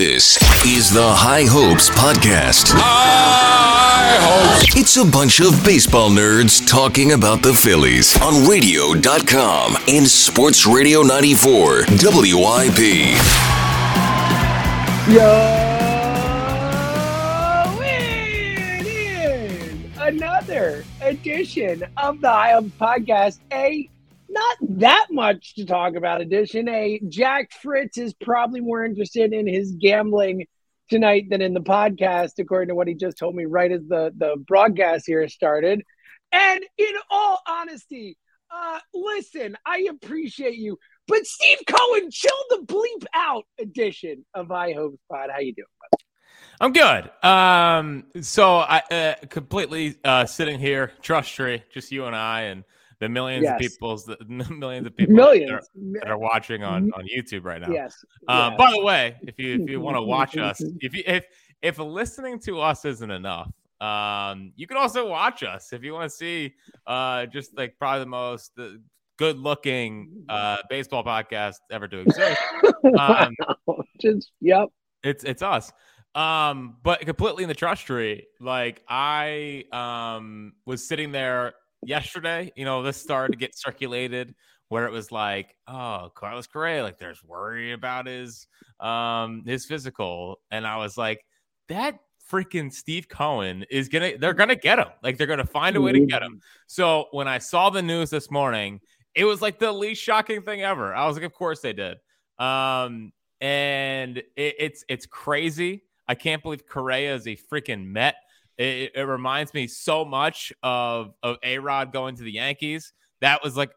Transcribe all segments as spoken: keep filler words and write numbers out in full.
This is the High Hopes Podcast. High Hopes. It's a bunch of baseball nerds talking about the Phillies on radio dot com and Sports Radio ninety-four W I P. Yo, it is another edition of the High Hopes Podcast, a not that much to talk about edition. A Jack Fritz is probably more interested in his gambling tonight than in the podcast, according to what he just told me right as the, the broadcast here started. And in all honesty, uh, listen, I appreciate you, but Steve Cohen, chill the bleep out edition of High Hopes Pod. How you doing, buddy? I'm good. Um, so I uh, completely uh, sitting here, trust tree, just you and I, and The millions yes. of people's, the millions of people millions. That, are, that are watching on, on YouTube right now. Yes. Uh, yes. By the way, if you if you want to watch us, if you, if if listening to us isn't enough, um, you can also watch us if you want to see uh, just like probably the most uh, good looking uh, baseball podcast ever to exist. Um, wow. Just yep. It's it's us. Um, but completely in the trust tree. Like I um was sitting there. Yesterday, you know, this started to get circulated where it was like, oh, Carlos Correa, like there's worry about his um his physical. And I was like, that freaking Steve Cohen is gonna they're gonna get him. Like they're gonna find a way to get him. So when I saw the news this morning, it was like the least shocking thing ever. I was like, of course they did. Um and it, it's it's crazy. I can't believe Correa is a freaking Met. It, it reminds me so much of, of A-Rod going to the Yankees. That was like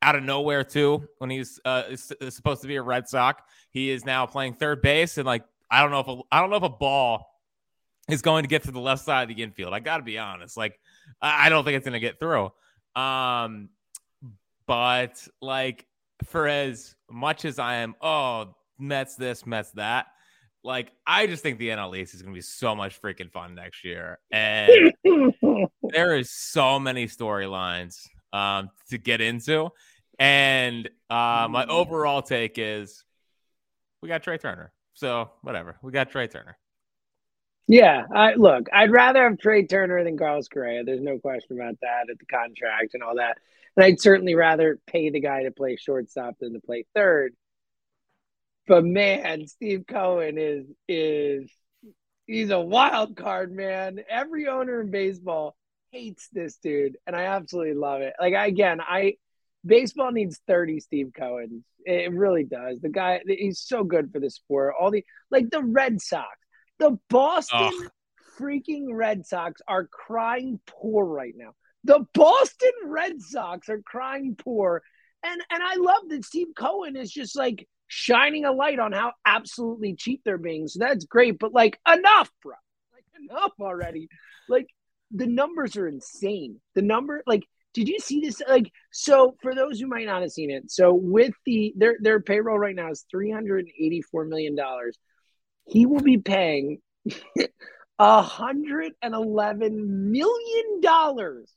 out of nowhere, too, when he was uh, is, is supposed to be a Red Sox. He is now playing third base. And like, I don't know if a, I don't know if a ball is going to get to the left side of the infield. I got to be honest. Like, I don't think it's going to get through. Um, but like, for as much as I am, oh, Mets this, Mets that. Like, I just think the N L East is going to be so much freaking fun next year. And there is so many storylines um, to get into. And uh, my overall take is we got Trea Turner. So, whatever. We got Trea Turner. Yeah. I, look, I'd rather have Trea Turner than Carlos Correa. There's no question about that at the contract and all that. And I'd certainly rather pay the guy to play shortstop than to play third. But man, Steve Cohen is is he's a wild card, man. Every owner in baseball hates this dude, and I absolutely love it. Like again, I baseball needs thirty Steve Cohens. It really does. The guy, he's so good for the sport. All the like the Red Sox, the Boston Ugh. freaking Red Sox are crying poor right now. The Boston Red Sox are crying poor, and and I love that Steve Cohen is just like shining a light on how absolutely cheap they're being. So that's great. But like enough, bro. Like enough already. Like the numbers are insane. The number, like, did you see this? Like, so for those who might not have seen it, so with the their their payroll right now is three hundred eighty-four million dollars. He will be paying one hundred eleven million dollars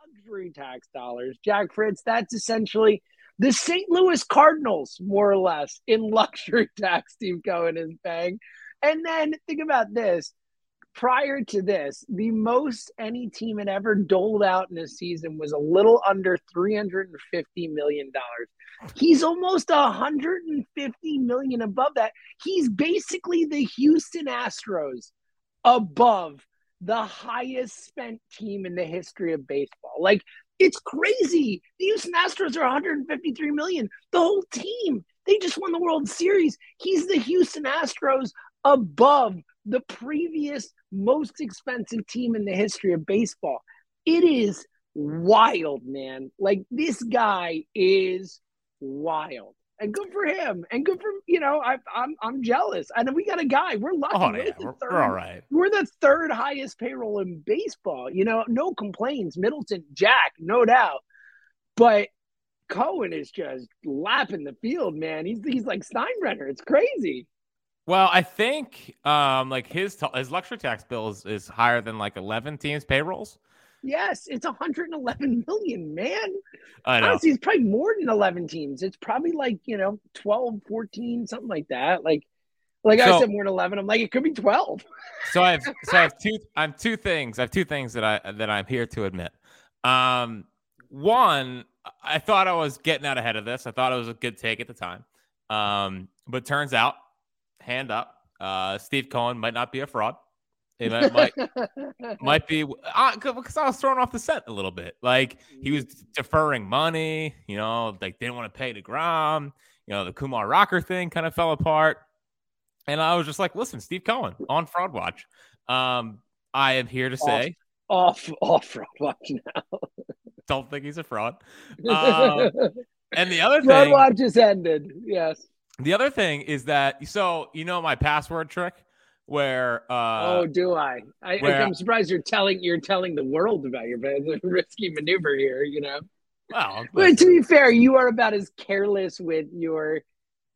luxury tax dollars. Jack Fritz, that's essentially the Saint Louis Cardinals, more or less, in luxury tax Steve Cohen is paying. And then think about this. Prior to this, the most any team had ever doled out in a season was a little under three hundred fifty million dollars. He's almost one hundred fifty million dollars above that. He's basically the Houston Astros above the highest spent team in the history of baseball. Like, it's crazy. The Houston Astros are one hundred fifty-three million dollars. The whole team, they just won the World Series. He's the Houston Astros above the previous most expensive team in the history of baseball. It is wild, man. Like, this guy is wild. And good for him. And good for, you know, I, I'm I'm jealous. I know we got a guy. We're lucky. Oh, yeah. we're, we're all right. We're the third highest payroll in baseball. You know, no complaints. Middleton, Jack, no doubt. But Cohen is just lapping the field, man. He's he's like Steinbrenner. It's crazy. Well, I think um like his t- his luxury tax bill is, is higher than like eleven teams' payrolls. Yes, it's one hundred eleven million, man. I know. Honestly, it's probably more than eleven teams. It's probably like, you know, twelve, fourteen, something like that. Like, Like so, I said, more than eleven. I'm like, it could be twelve. So I have, so I have two. I have two things. I have two things that I that I'm here to admit. Um, one, I thought I was getting out ahead of this. I thought it was a good take at the time. Um, but turns out, hand up, uh, Steve Cohen might not be a fraud. It might might, might be uh, because I was thrown off the scent a little bit. Like he was deferring money, you know, like they didn't want to pay DeGrom. You know, the Kumar Rocker thing kind of fell apart. And I was just like, listen, Steve Cohen on Fraud Watch. Um, I am here to say. Off, off, off Fraud Watch now. Don't think he's a fraud. Um, and the other fraud thing. Fraud Watch is ended, yes. The other thing is that, so, you know my password trick where. Uh, oh, do I? I where, I'm surprised you're telling you're telling the world about your risky maneuver here, you know. Well, but to be fair, you are about as careless with your.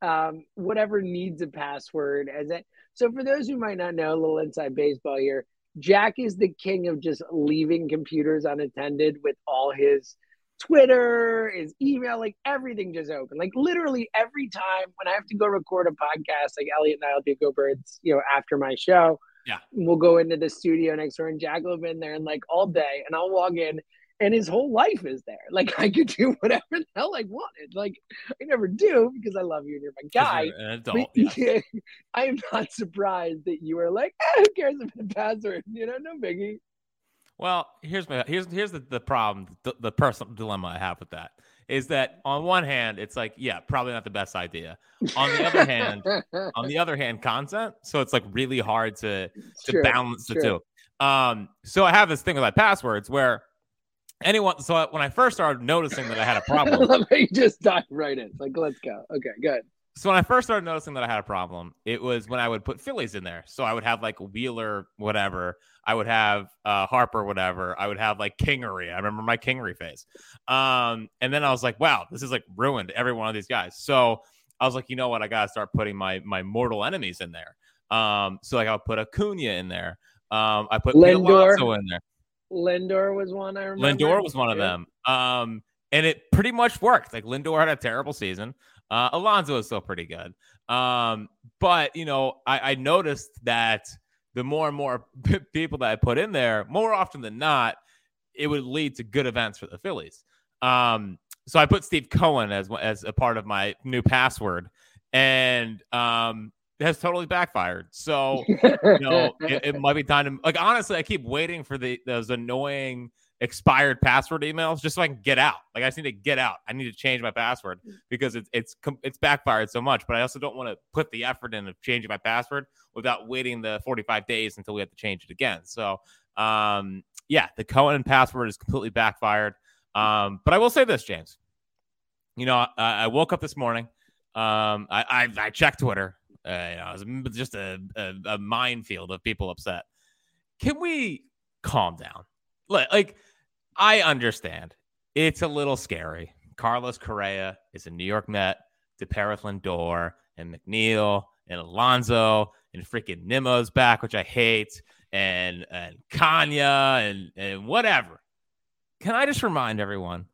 Um, whatever needs a password as it. So for those who might not know, a little inside baseball here, Jack is the king of just leaving computers unattended with all his Twitter, his email, like everything just open. Like literally every time when I have to go record a podcast, like Elliot and I will do Go Birds, you know, after my show, yeah, we'll go into the studio next door and Jack will have been there and like all day and I'll log in and his whole life is there. Like, I could do whatever the hell I wanted. Like, I never do because I love you and you're my guy. You're an adult, but, yeah. Yeah, I am not surprised that you were like, eh, who cares if it's a password? You know, no biggie. Well, here's my here's here's the, the problem, the, the personal dilemma I have with that is that on one hand, it's like, yeah, probably not the best idea. On the other hand, on the other hand, content. So it's like really hard to to true, balance the true. two. Um, so I have this thing with my passwords where Anyone, so when I first started noticing that I had a problem, let me just dive right in. Like, let's go. Okay, good. So when I first started noticing that I had a problem, it was when I would put Phillies in there. So I would have like Wheeler, whatever. I would have uh, Harper, whatever. I would have like Kingery. I remember my Kingery phase. Um, and then I was like, wow, this is like ruined every one of these guys. So I was like, you know what? I gotta start putting my my mortal enemies in there. Um, so like I'll put Acuna in there. Um, I put Lindor in there. Lindor was one I remember. Lindor was one of them. Um, and it pretty much worked. Like Lindor had a terrible season. Uh, Alonso was still pretty good. Um, but, you know, I, I noticed that the more and more p- people that I put in there, more often than not, it would lead to good events for the Phillies. Um, so I put Steve Cohen as as a part of my new password. And um it has totally backfired. So, you know, it, it might be time to, like, honestly, I keep waiting for the those annoying expired password emails just so I can get out. Like, I just need to get out. I need to change my password because it's it's it's backfired so much. But I also don't want to put the effort in of changing my password without waiting the forty-five days until we have to change it again. So, um, yeah, the Cohen password is completely backfired. Um, but I will say this, James. You know, I, I woke up this morning. Um, I, I I checked Twitter. Uh, you know, it's just a, a, a minefield of people upset. Can we calm down? Like, like, I understand. It's a little scary. Carlos Correa is a New York Met. DePerith Lindor and McNeil and Alonso and freaking Nimmo's back, which I hate, and and Kanya and, and whatever. Can I just remind everyone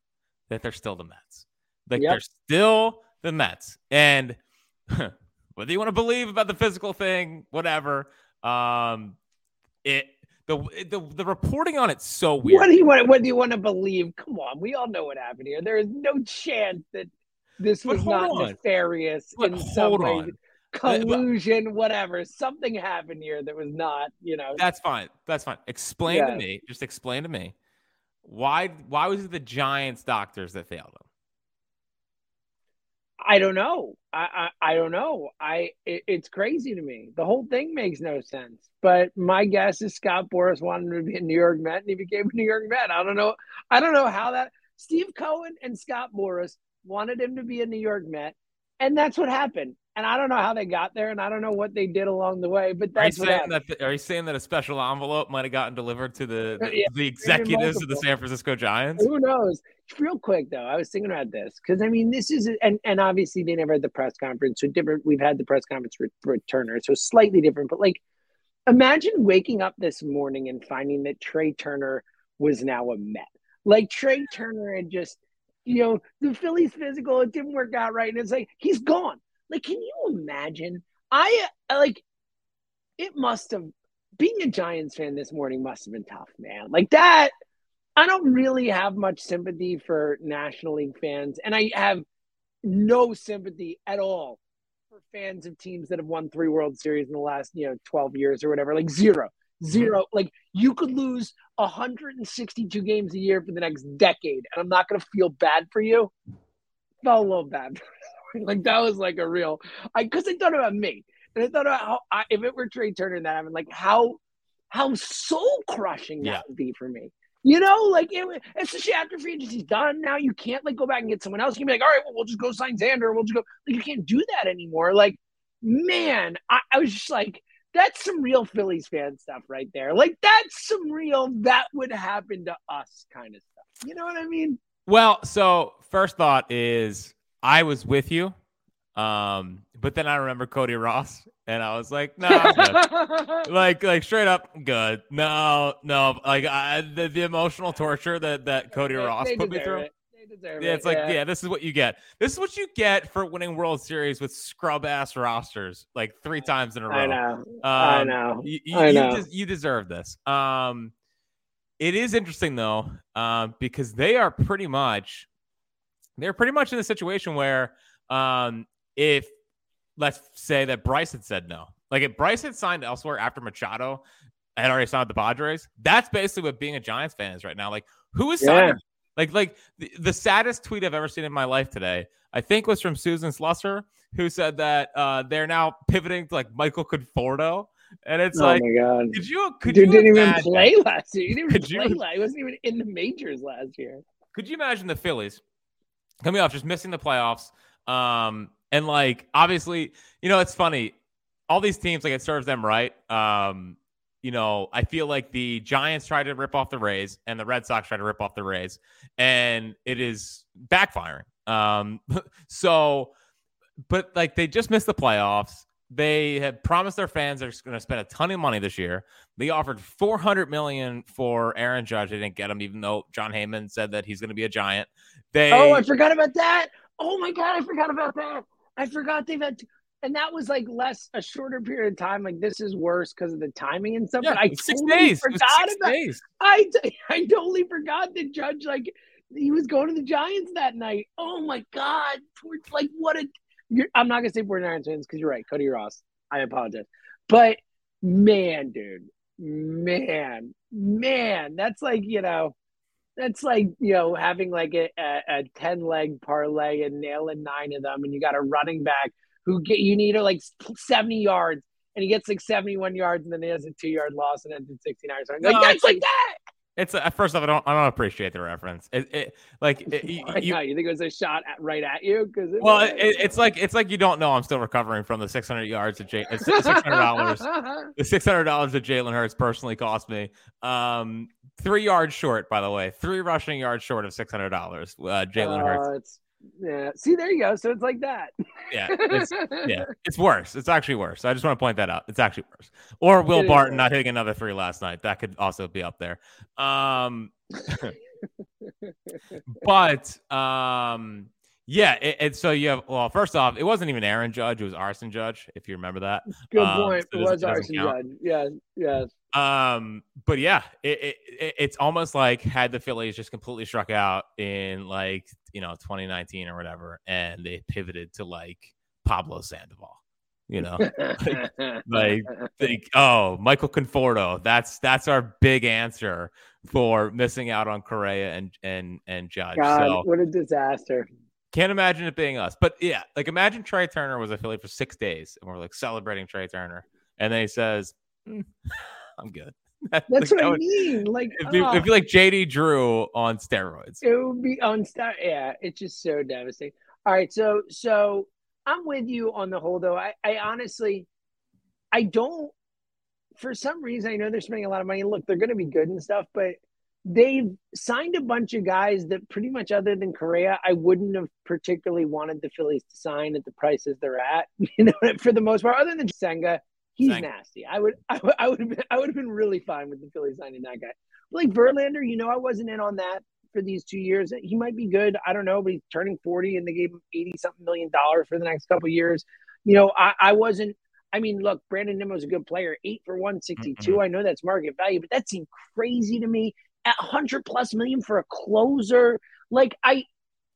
that they're still the Mets? Like, yep. They're still the Mets. And... whether you want to believe about the physical thing, whatever, um, it the the the reporting on it's so weird. What do you want? What do you want to believe? Come on, we all know what happened here. There is no chance that this was not on. nefarious but in some way, on. collusion, but, whatever. Something happened here that was not, you know. That's fine. That's fine. Explain yeah. to me. Just explain to me why why was it the Giants doctors that failed him? I don't know. I, I, I don't know. I it, It's crazy to me. The whole thing makes no sense. But my guess is Scott Boras wanted him to be a New York Met, and he became a New York Met. I don't know. I don't know how that – Steve Cohen and Scott Boras wanted him to be a New York Met, and that's what happened. And I don't know how they got there, and I don't know what they did along the way, but that's what happened. That, are you saying that a special envelope might have gotten delivered to the, the, yeah, the executives of the San Francisco Giants? Who knows? Real quick, though, I was thinking about this because, I mean, this is – and and obviously they never had the press conference. So different – we've had the press conference with, with Turner, so slightly different. But, like, imagine waking up this morning and finding that Trea Turner was now a Met. Like, Trea Turner had just – you know, the Phillies physical, it didn't work out right. And it's like, he's gone. Like, can you imagine? I like it must have being a Giants fan this morning must have been tough, man. Like that, I don't really have much sympathy for National League fans, and I have no sympathy at all for fans of teams that have won three World Series in the last, you know, twelve years or whatever. Like zero. Zero. Like you could lose one hundred sixty-two games a year for the next decade, and I'm not going to feel bad for you. Felt a little bad. Like that was like a real, I because I thought about me, and I thought about how I, if it were Trea Turner and that happened, like how how soul crushing yeah. that would be for me. You know, like it, especially after free agency's done, now you can't like go back and get someone else. You can be like, all right, well, we'll just go sign Xander. We'll just go. Like you can't do that anymore. Like, man, I, I was just like. That's some real Phillies fan stuff right there. Like, that's some real that would happen to us kind of stuff. You know what I mean? Well, so first thought is I was with you, um, but then I remember Cody Ross, and I was like, no, nah, like, like straight up, I'm good. No, no, like I, the, the emotional torture that, that Cody they, Ross they put me through. It. Yeah, it's it, like, yeah. yeah, this is what you get. This is what you get for winning World Series with scrub-ass rosters, like three times in a row. I know. Um, I know. You, you, I know. You, des- you deserve this. Um, it is interesting, though, uh, because they are pretty much they're pretty much in a situation where um, if, let's say that Bryce had said no. Like, if Bryce had signed elsewhere after Machado had already signed with the Padres, that's basically what being a Giants fan is right now. Like, who is yeah. signing? Like, like the, the saddest tweet I've ever seen in my life today, I think was from Susan Slusser, who said that uh, they're now pivoting to like Michael Conforto. And it's oh like, my God. Did you, could Dude you didn't imagine, even play last year. He didn't even play you, last He wasn't even in the majors last year. Could you imagine the Phillies coming off, just missing the playoffs? Um, and like, obviously, you know, it's funny. All these teams, like it serves them right. Um, You know, I feel like the Giants tried to rip off the Rays and the Red Sox tried to rip off the Rays, and it is backfiring. Um, so, but like they just missed the playoffs. They had promised their fans they're going to spend a ton of money this year. They offered four hundred million dollars for Aaron Judge. They didn't get him, even though John Heyman said that he's going to be a Giant. They oh, I forgot about that. Oh my God, I forgot about that. I forgot they've had. T- And that was like less a shorter period of time. Like this is worse because of the timing and stuff. Yeah, but I six totally days. forgot it six about. Days. I I totally forgot the Judge. Like he was going to the Giants that night. Oh my God! Like what a. You're, I'm not gonna say forty-niners fans because you're right, Cody Ross. I apologize, but man, dude, man, man, that's like you know. That's like, you know, having like a a ten-leg parlay and nailing nine of them, and you got a running back who get you need like seventy yards, and he gets like seventy-one yards, and then he has a two-yard loss and ends in sixty-nine. So I'm like, no, that's like that. It's a, first off, I don't, I don't appreciate the reference. It, it like it, you, you, you think it was a shot at, right at you because it well, it, it's like it's like you don't know. I'm still recovering from the six hundred yards of J, six hundred dollars, the six hundred dollars that Jalen Hurts personally cost me. Um, three yards short, by the way, three rushing yards short of six hundred dollars. Uh, Jalen Hurts. Uh, Yeah. See, there you go. So it's like that. yeah. It's, yeah. It's worse. It's actually worse. I just want to point that out. It's actually worse. Or Will it Barton not hitting another three last night. That could also be up there. Um, but um, yeah. It, it, so you have, well, first off, it wasn't even Aaron Judge. It was Arson Judge, if you remember that. Good um, point. So it, it was Arson Judge. Yeah. Yeah. Um, but yeah, it, it, it it's almost like had the Phillies just completely struck out in like, you know, twenty nineteen or whatever, and they pivoted to like Pablo Sandoval, you know, like, like think, oh, Michael Conforto. That's, that's our big answer for missing out on Correa and, and, and Judge. God, so, what a disaster. Can't imagine it being us, but yeah, like imagine Trea Turner was a Philly for six days and we're like celebrating Trea Turner. And then he says, mm, I'm good. That's like, what that I would, mean. Like, it'd be, uh, it'd be like J D Drew on steroids. It would be on steroids. Yeah, it's just so devastating. All right, so so I'm with you on the whole, though. I, I honestly, I don't. For some reason, I know they're spending a lot of money. Look, they're going to be good and stuff, but they've signed a bunch of guys that pretty much, other than Correa, I wouldn't have particularly wanted the Phillies to sign at the prices they're at. You know, for the most part, other than Senga. He's Thanks. nasty. I would, I would, I would, have been, I would have been really fine with the Phillies signing that guy. Like Verlander, you know, I wasn't in on that for these two years. He might be good. I don't know, but he's turning forty, and they gave him eighty something million dollars for the next couple of years. You know, I, I wasn't. I mean, look, Brandon Nimmo's a good player, eight for one sixty-two. Mm-hmm. I know that's market value, but that seemed crazy to me at one hundred plus million for a closer. Like, I,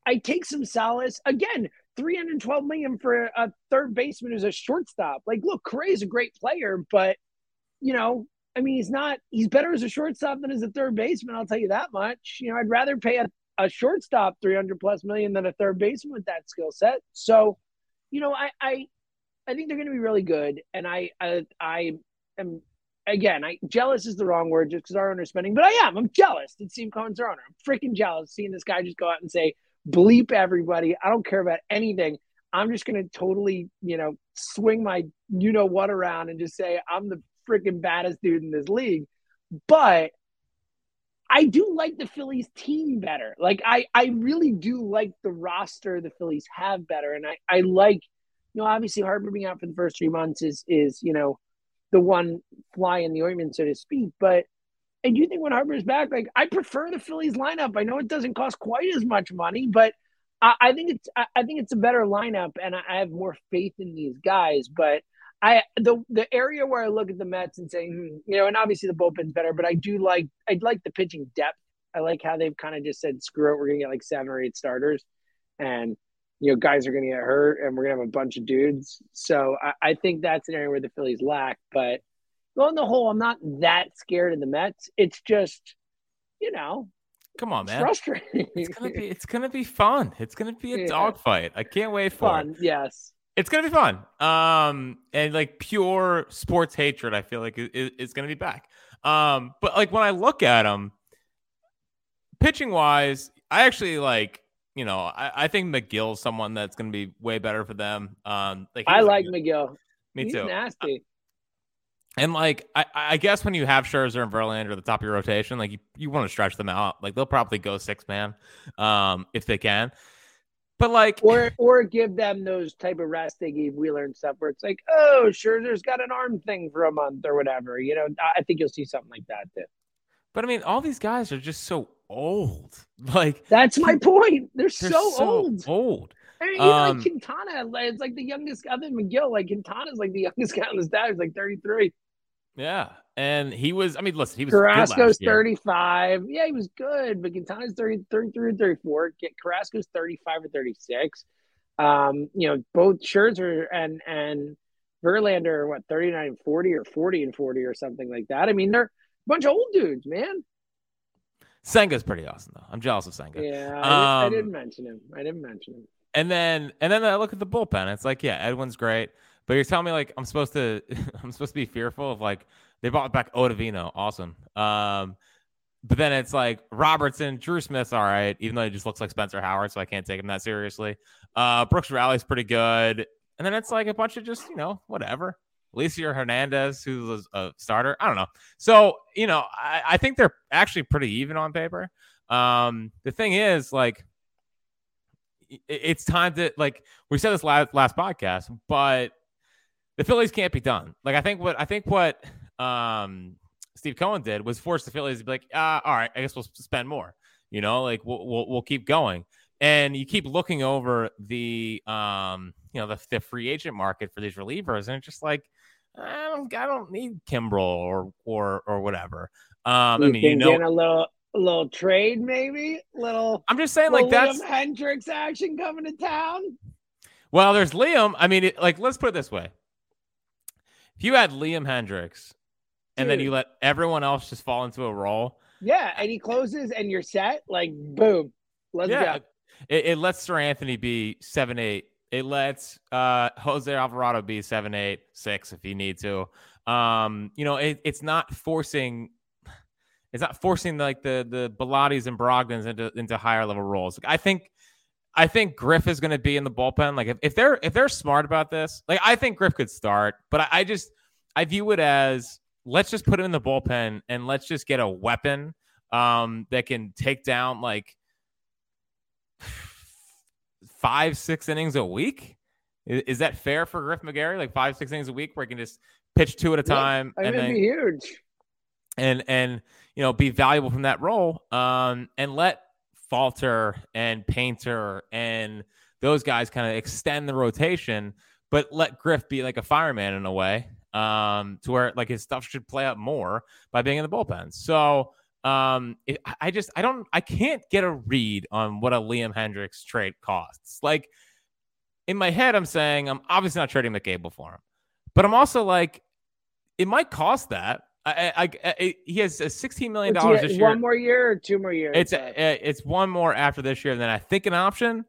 I take some solace again. three hundred twelve million for a third baseman who's a shortstop. Like, look, Correa's a great player, but you know, I mean, he's not. He's better as a shortstop than as a third baseman. I'll tell you that much. You know, I'd rather pay a, a shortstop three hundred plus million than a third baseman with that skill set. So, you know, I, I, I think they're going to be really good. And I, I, I am again. I jealous is the wrong word just because our owner's spending, but I am. I'm jealous that Steve Cohen's our owner. I'm freaking jealous seeing this guy just go out and say, bleep everybody. I don't care about anything. I'm just going to totally, you know, swing my you know what around and just say I'm the freaking baddest dude in this league. But I do like the Phillies team better. Like I, I really do like the roster the Phillies have better. And I, I like, you know, obviously Harper being out for the first three months is, is, you know, the one fly in the ointment, so to speak. But I do think when Harper's back, like I prefer the Phillies lineup. I know it doesn't cost quite as much money, but I, I think it's I, I think it's a better lineup, and I, I have more faith in these guys. But I the the area where I look at the Mets and saying, hmm, you know, and obviously the bullpen's better, but I do like I like the pitching depth. I like how they've kind of just said, screw it, we're gonna get like seven or eight starters, and you know, guys are gonna get hurt, and we're gonna have a bunch of dudes. So I, I think that's an area where the Phillies lack, but. Well, on the whole, I'm not that scared of the Mets. It's just, you know, come on, man, frustrating. It's gonna be, it's gonna be fun. It's gonna be a yeah. dogfight. I can't wait for fun, it. Yes, it's gonna be fun. Um, and like pure sports hatred, I feel like is is gonna be back. Um, but like when I look at them, pitching wise, I actually like. You know, I, I think Megill's someone that's gonna be way better for them. Um, like I like Megill. Me he's too. Nasty. I, And, like, I, I guess when you have Scherzer and Verlander at the top of your rotation, like, you, you want to stretch them out. Like, they'll probably go six-man um, if they can. But, like... Or or give them those type of rest they gave Wheeler and stuff where it's like, oh, Scherzer's got an arm thing for a month or whatever. You know, I think you'll see something like that, too. But, I mean, all these guys are just so old. Like... That's my point. They're, they're so, so old. old. I mean, even um, like Quintana, it's like the youngest other than Megill. Like, Quintana's like the youngest guy on the staff. He's like thirty-three. Yeah, and he was, I mean, listen, he was Carrasco's thirty-five. Yeah, he was good, but Quintana's thirty, thirty-three or thirty-four. Carrasco's thirty-five or thirty-six. Um, you know, both Scherzer and, and Verlander are, what, thirty-nine and forty or forty and forty or something like that. I mean, they're a bunch of old dudes, man. Senga's pretty awesome, though. I'm jealous of Senga. Yeah, um, I, I didn't mention him. I didn't mention him. And then, and then I look at the bullpen. It's like, yeah, Edwin's great. But you're telling me like I'm supposed to, I'm supposed to be fearful of like they brought back Ottavino, awesome. Um, but then it's like Robertson, Drew Smith's all right, even though he just looks like Spencer Howard, so I can't take him that seriously. Uh, Brooks Rally's pretty good, and then it's like a bunch of just you know whatever. Eliezer Hernandez, who's a starter, I don't know. So you know I, I think they're actually pretty even on paper. Um, the thing is like it, it's time to like we said this last last podcast, but the Phillies can't be done. Like, I think what I think what um, Steve Cohen did was force the Phillies to be like, uh, all right, I guess we'll spend more. You know, like we'll we'll, we'll keep going, and you keep looking over the um, you know the, the free agent market for these relievers, and it's just like I don't I don't need Kimbrel or or or whatever. Um, you I mean, you know, a little a little trade maybe, little. I'm just saying, like that's Liam Hendriks action coming to town. Well, there's Liam. I mean, it, like let's put it this way. If you had Liam Hendriks and Dude. Then you let everyone else just fall into a role. Yeah, and he closes and you're set. Like, boom. Let's yeah. go. It, it lets Sir Anthony be seven eight. It lets uh, Jose Alvarado be seven eight, six if you need to. Um, you know, it, it's not forcing it's not forcing like the the Bellattis and Brogdons into into higher level roles. Like, I think I think Griff is going to be in the bullpen. Like if, if they're, if they're smart about this, like I think Griff could start, but I, I just, I view it as let's just put him in the bullpen and let's just get a weapon um, that can take down like five, six innings a week. Is, is that fair for Griff McGarry? Like five, six innings a week where he can just pitch two at a time. Yeah, I mean, and then, be huge. And, and, you know, be valuable from that role um, and let, Falter and Painter and those guys kind of extend the rotation but let Griff be like a fireman in a way, um, to where like his stuff should play up more by being in the bullpen. So um, it, I just, I don't, I can't get a read on what a Liam Hendriks trade costs. Like in my head, I'm saying I'm obviously not trading Mick Abel for him, but I'm also like, it might cost that. I, I, I, he has sixteen million dollars this year. One more year or two more years? It's a, it's one more after this year, and then I think an option.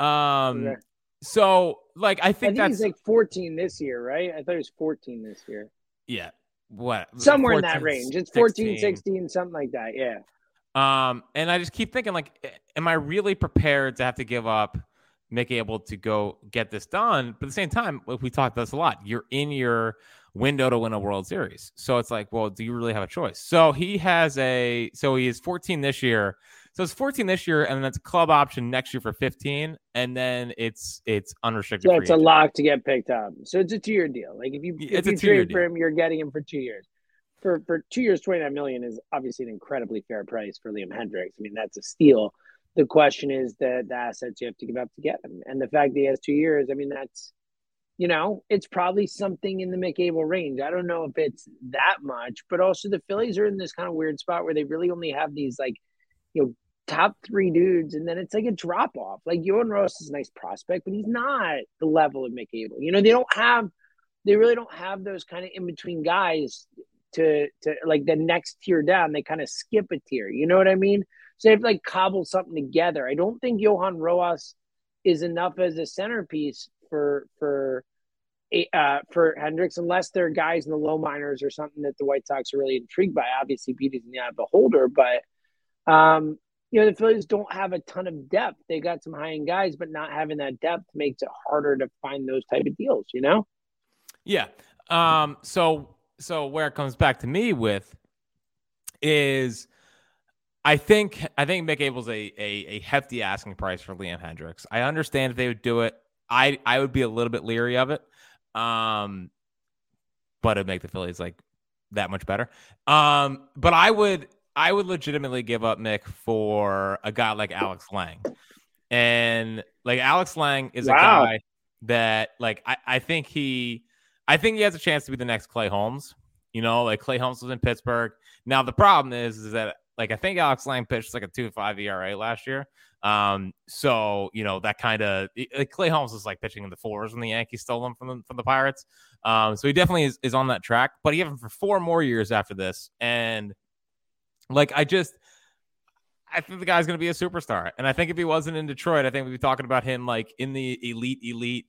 Um, okay. So, like, I think, I think that's... he's like fourteen this year, right? I thought it was fourteen this year. Yeah. What? Somewhere fourteen, in that range. It's fourteen, sixteen, sixteen, something like that, yeah. Um, and I just keep thinking, like, am I really prepared to have to give up Mick Abel to go get this done? But at the same time, we talked about this a lot. You're in your window to win a World Series. So it's like, well, do you really have a choice? So he has a, so he is fourteen this year. So it's fourteen this yeyear, and then it's a club option next year for fifteen, and then it's it's unrestricted. So it's a lock to get picked up. So it's a two-year deal. Like if you if you trade for him, you're getting him for two years. For for two years, twenty-nine million dollars is obviously an incredibly fair price for Liam Hendriks. I mean, that's a steal. The question is the, the assets you have to give up to get him, and the fact that he has two years. I mean, that's, you know, it's probably something in the Mick Abel range. I don't know if it's that much, but also the Phillies are in this kind of weird spot where they really only have these, like, you know, top three dudes, and then it's like a drop-off. Like, Johan Rojas is a nice prospect, but he's not the level of Mick Abel. You know, they don't have – they really don't have those kind of in-between guys to, to – like, the next tier down. They kind of skip a tier. You know what I mean? So they have to, like, cobble something together. I don't think Johan Rojas is enough as a centerpiece for for – Uh, for Hendriks, unless there are guys in the low minors or something that the White Sox are really intrigued by. Obviously, beauty's in the eye of the beholder, but um, you know, the Phillies don't have a ton of depth. They got some high-end guys, but not having that depth makes it harder to find those type of deals, you know? Yeah. Um, so, so where it comes back to me with is I think I think Mick Abel's a, a, a hefty asking price for Liam Hendriks. I understand if they would do it. I, I would be a little bit leery of it. Um, but it'd make the Phillies like that much better. Um, but I would, I would legitimately give up Mick for a guy like Alex Lange, and like Alex Lange is wow. a guy that like I, I think he, I think he has a chance to be the next Clay Holmes. You know, like Clay Holmes was in Pittsburgh. Now the problem is, is that like I think Alex Lange pitched like a two point five E R A last year. Um, so, you know, that kind of like Clay Holmes was like pitching in the fours when the Yankees stole him from the, from the Pirates. Um, so he definitely is, is on that track, but he had him for four more years after this. And like, I just, I think the guy's going to be a superstar. And I think if he wasn't in Detroit, I think we'd be talking about him like in the elite, elite,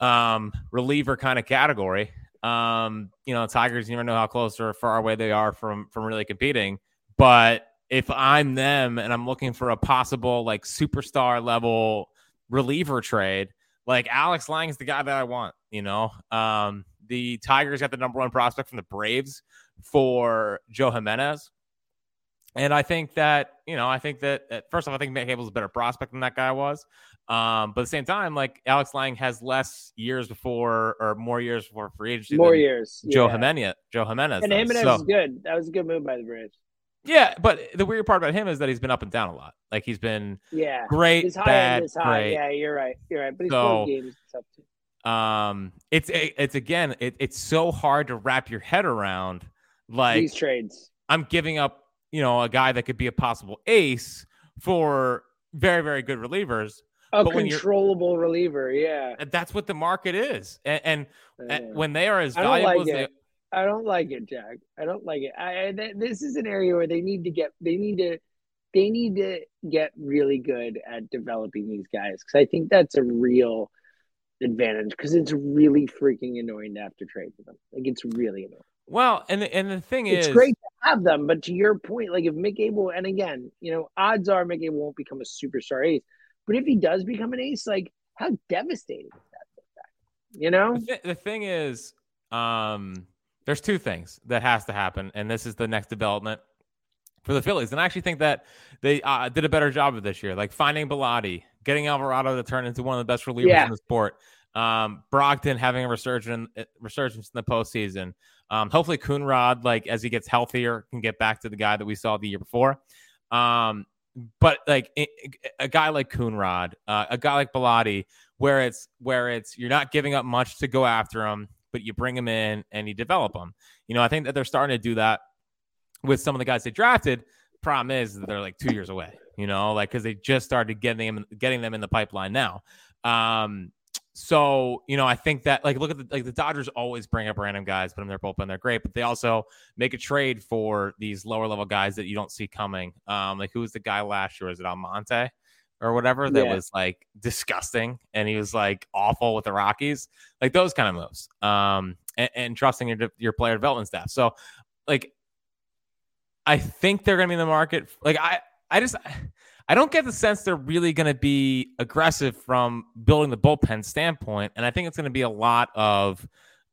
um, reliever kind of category. Um, you know, Tigers, you never know how close or far away they are from, from really competing, but if I'm them and I'm looking for a possible like superstar level reliever trade, like Alex Lange is the guy that I want, you know. Um, the Tigers got the number one prospect from the Braves for Joe Jimenez. And I think that, you know, I think that first off, I think Mick Abel's a better prospect than that guy was. Um, but at the same time, like Alex Lange has less years before or more years before free agency. More years. Joe yeah. Jimenez. Joe Jimenez. And though. Jimenez so, is good. That was a good move by the Braves. Yeah, but the weird part about him is that he's been up and down a lot. Like he's been yeah. great, he's high, bad, he's high. Great. Yeah, you're right. You're right. But he's so, games and stuff too. Um, it's it's again, it, it's so hard to wrap your head around. Like these trades, I'm giving up, you know, a guy that could be a possible ace for very, very good relievers. A but controllable reliever, yeah. That's what the market is, and, and, yeah. and when they are as valuable like as it. they. I don't like it, Jack. I don't like it. I, I th- this is an area where they need to get they need to they need to get really good at developing these guys, because I think that's a real advantage, because it's really freaking annoying to have to trade for them. Like it's really annoying. Well, and the, and the thing it's is, it's great to have them, but to your point, like if Mick Abel, and again, you know, odds are Mick Abel won't become a superstar ace, but if he does become an ace, like how devastating is that? You know, the, th- the thing is, um. There's two things that has to happen, and this is the next development for the Phillies. And I actually think that they uh, did a better job of this year, like finding Bellatti, getting Alvarado to turn into one of the best relievers yeah. in the sport, um, Brogdon having a resurgence, resurgence in the postseason. Um, hopefully, Coonrod, like as he gets healthier, can get back to the guy that we saw the year before. Um, But like it, a guy like Coonrod, uh, a guy like Bellatti, where it's where it's you're not giving up much to go after him, but you bring him in and you develop him. You know, I think that they're starting to do that with some of the guys they drafted. Problem is that they're like two years away, you know, like because they just started getting them getting them in the pipeline now. Um, so you know, I think that like look at the, like the Dodgers always bring up random guys, put them in their bullpen, they're great, but they also make a trade for these lower level guys that you don't see coming. Um, like who was the guy last year? Was it Almonte or whatever that yeah. was like disgusting, and he was like awful with the Rockies, like those kind of moves. Um, and, and trusting your your player development staff. So like. I think they're going to be in the market. Like I, I just, I don't get the sense they're really going to be aggressive from building the bullpen standpoint. And I think it's going to be a lot of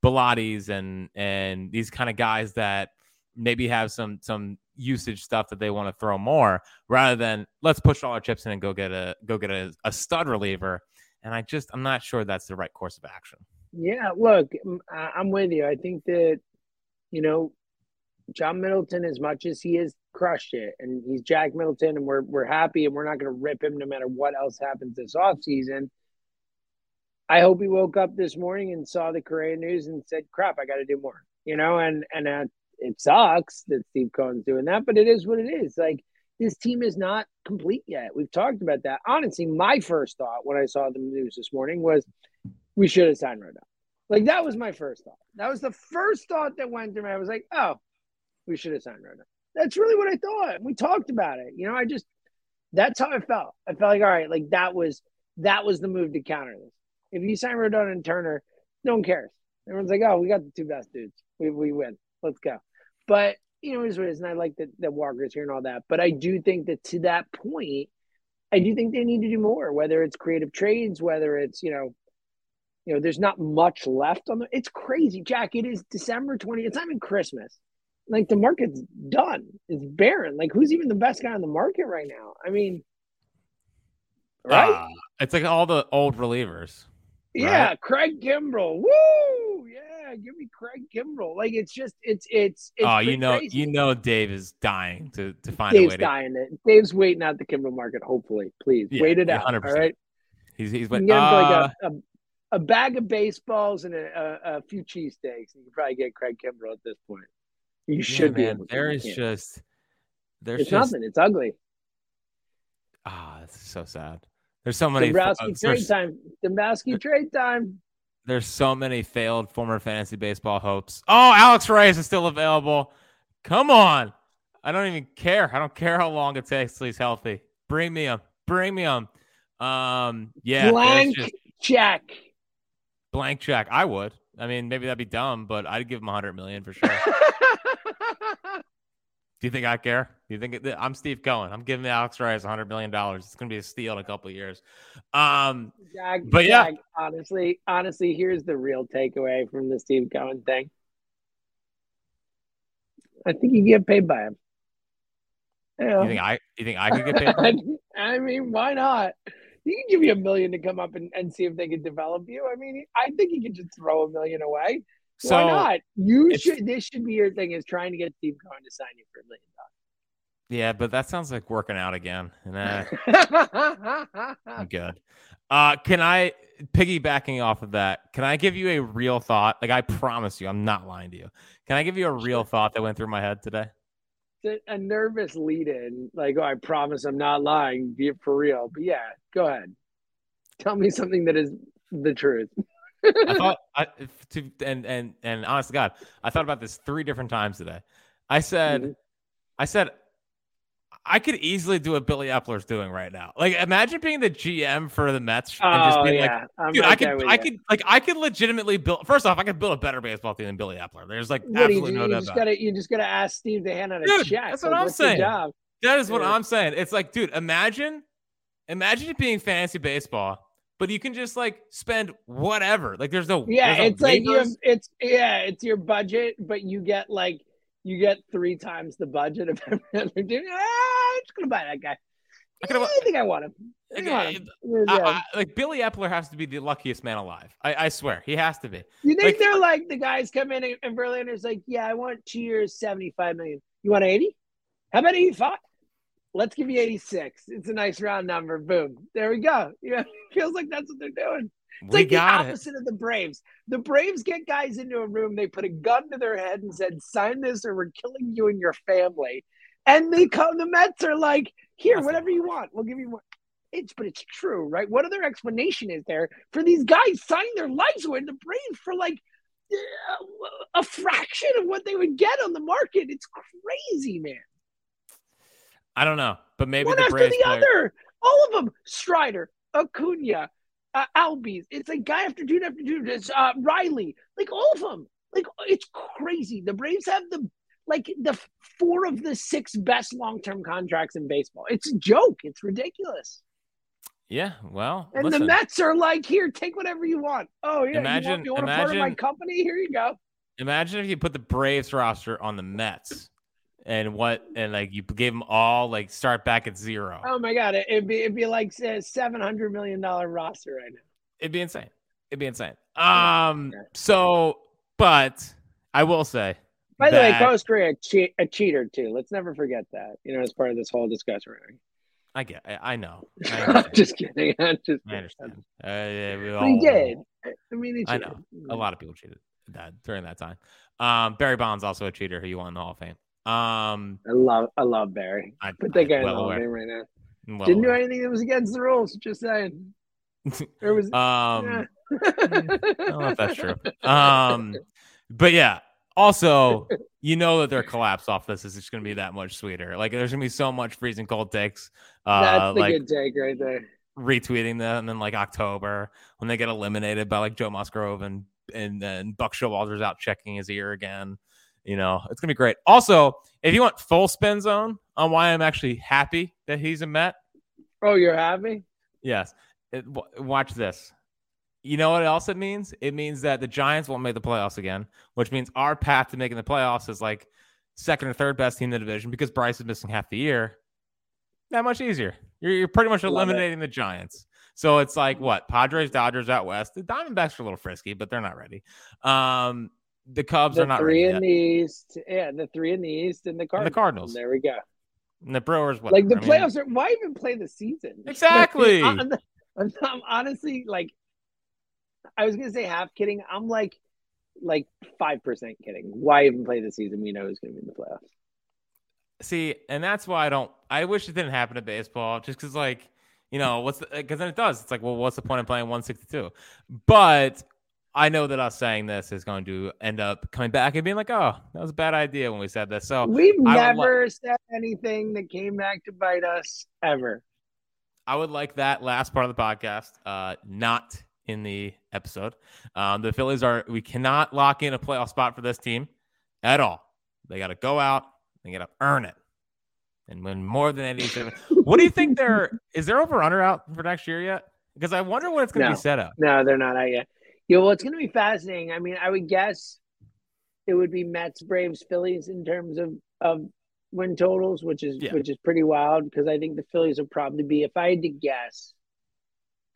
Bellattis and, and these kind of guys that maybe have some, some usage stuff that they want to throw more rather than let's push all our chips in and go get a, go get a, a stud reliever. And I just, I'm not sure that's the right course of action. Yeah. Look, I'm with you. I think that, you know, John Middleton, as much as he has crushed it, and he's Jack Middleton, and we're we're happy, and we're not going to rip him no matter what else happens this offseason. I hope he woke up this morning and saw the Correa news and said, crap, I got to do more. You know, and, and uh, it sucks that Steve Cohen's doing that, but it is what it is. Like, this team is not complete yet. We've talked about that. Honestly, my first thought when I saw the news this morning was we should have signed Rodon. Like, that was my first thought. That was the first thought that went through me. I was like, oh. We should have signed Rodon. That's really what I thought. We talked about it. You know, I just, that's how I felt. I felt like, all right, like that was, that was the move to counter this. If you sign Rodon and Turner, no one cares. Everyone's like, oh, we got the two best dudes. We we win. Let's go. But, you know, it is what it is. And I like that, that Walker's here and all that. But I do think that to that point, I do think they need to do more, whether it's creative trades, whether it's, you know, you know, there's not much left on the, it's crazy, Jack. It is December twentieth. It's not even Christmas. Like, the market's done. It's barren. Like, who's even the best guy on the market right now? I mean, right? Uh, it's like all the old relievers. Yeah, right? Craig Kimbrel. Woo! Yeah, give me Craig Kimbrel. Like, it's just, it's, it's, it's oh, you know, crazy. You know, Dave is dying to, to find Dave's a way. Dave's dying to... it. Dave's waiting out the Kimbrel market, hopefully. Please, yeah, wait it out. one hundred percent. All right. He's, he's, like, uh... like a, a, a bag of baseballs and a, a, a few cheesesteaks. You can probably get Craig Kimbrel at this point. You should yeah, be. There is just, there's it's just nothing. It's ugly. Ah, oh, that's so sad. There's so many. Dombrowski f- trade time. Dombrowski trade time. There's so many failed former fantasy baseball hopes. Oh, Alex Reyes is still available. Come on. I don't even care. I don't care how long it takes till he's healthy. Bring me him. Bring me him. Um, yeah. Blank just, check. Blank check. I would. I mean, maybe that'd be dumb, but I'd give him one hundred million dollars for sure. Do you think I care? Do you think it, I'm Steve Cohen? I'm giving Alex Reyes one hundred million dollars. It's going to be a steal in a couple of years. Um, Jack, but yeah, Jack, honestly, honestly, here's the real takeaway from the Steve Cohen thing. I think you get paid by him. Yeah. You think I? You think I could get paid? By him? I mean, why not? You can give me a million to come up and, and see if they can develop you. I mean, I think you can just throw a million away. So why not? You should. This should be your thing: is trying to get Steve Cohen to sign you for a million dollars. Yeah, but that sounds like working out again. Nah. I'm good. Uh, can I piggybacking off of that? Can I give you a real thought? Like I promise you, I'm not lying to you. Can I give you a real thought that went through my head today? A, a nervous lead-in, like oh, I promise I'm not lying. Be it for real. But yeah, go ahead. Tell me something that is the truth. I thought, I, to, and and and honest to God, I thought about this three different times today. I said, mm-hmm. I said, I could easily do what Billy Epler's doing right now. Like, imagine being the G M for the Mets and oh, just being yeah. like, I'm dude, right I could, I you. could, like, I could legitimately build. First off, I could build a better baseball team than Billy Epler. There's like what absolutely you, no you doubt. Just gotta, you just gotta ask Steve to hand out a dude, check. That's like, what I'm saying. That is dude. what I'm saying. It's like, dude, imagine, imagine it being fantasy baseball. But you can just like spend whatever. Like there's no yeah. There's no it's like you have, it's yeah. It's your budget, but you get like you get three times the budget of every other dude. Ah, I'm just gonna buy that guy. I, yeah, I think I want him. I, okay, want him. I, I, like Billy Epler has to be the luckiest man alive. I, I swear he has to be. You think like, they're like the guys come in and, and Verlander's like, yeah, I want two years, seventy-five million. You want eighty? How about eighty-five? let's give you eighty-six. It's a nice round number. Boom. There we go. Yeah, it feels like that's what they're doing. It's we like the opposite it. of the Braves. The Braves get guys into a room. They put a gun to their head and said, sign this or we're killing you and your family. And they come, the Mets are like, here, whatever you want. We'll give you more. It's, but it's true, right? What other explanation is there for these guys signing their lives away to the Braves for like a fraction of what they would get on the market? It's crazy, man. I don't know, but maybe one the after Braves the player. Other, all of them. Strider, Acuna, uh, Albies. It's like guy after dude after dude. It's uh, Riley, like all of them. Like it's crazy. The Braves have the like the four of the six best long-term contracts in baseball. It's a joke. It's ridiculous. Yeah, well, and listen. The Mets are like, here, take whatever you want. Oh, yeah, imagine, you want, you want imagine, a part of my company? Here you go. Imagine if you put the Braves roster on the Mets, and what, and like you gave them all like start back at zero. Oh my God, it'd be it'd be like a seven hundred million dollar roster right now. It'd be insane. It'd be insane. Um, yeah. So, but I will say, by the way, Carlos Correa che- a cheater too. Let's never forget that. You know, as part of this whole discussion. Right? I get. I, I know. I I'm just kidding. I'm just. I understand. Uh, yeah, we all, but he did. I mean, he I know a lot of people cheated that during that time. Um, Barry Bonds also a cheater who you want in the Hall of Fame. Um, I love, I love Barry. I put that guy well in the Hall of Fame right now. Well Didn't aware. do anything that was against the rules. Just saying. There was. um, yeah. I don't know if that's true. Um, but yeah. Also, you know that their collapse off this is just going to be that much sweeter. Like, there's going to be so much freezing cold takes. Uh, That's the like, good take right there. Retweeting them in, like, October when they get eliminated by, like, Joe Musgrove and and then Buck Showalter's out checking his ear again. You know, it's going to be great. Also, if you want full spin zone on why I'm actually happy that he's a Met. Oh, you're happy? Yes. It, w- watch this. You know what else it means? It means that the Giants won't make the playoffs again, which means our path to making the playoffs is like second or third best team in the division because Bryce is missing half the year. That much easier. You're, you're pretty much eliminating the Giants. So it's like what? Padres, Dodgers out west. The Diamondbacks are a little frisky, but they're not ready. Um, the Cubs the are not three ready. Three in the East. Yeah, the three in the East and the Cardinals. And the Cardinals. There we go. And the Brewers. Whatever. Like the playoffs I mean, are – why even play the season? Exactly. Like, I'm, I'm, I'm honestly like – I was going to say half kidding. I'm like like five percent kidding. Why even play the season? We know who's going to be in the playoffs. See, and that's why I don't – I wish it didn't happen to baseball just because, like, you know, what's – because then it does. It's like, well, what's the point of playing one sixty-two? But I know that us saying this is going to end up coming back and being like, oh, that was a bad idea when we said this. So We've I never li- said anything that came back to bite us ever. I would like that last part of the podcast uh, not – in the episode. Um, the Phillies are, we cannot lock in a playoff spot for this team at all. They got to go out and got to earn it and win more than anything. What do you think they're, is there over under out for next year yet? Because I wonder what it's going to no, be set up. No, they're not out yet. Yeah, well, it's going to be fascinating. I mean, I would guess it would be Mets, Braves, Phillies in terms of, of win totals, which is, yeah. which is pretty wild because I think the Phillies will probably be, if I had to guess,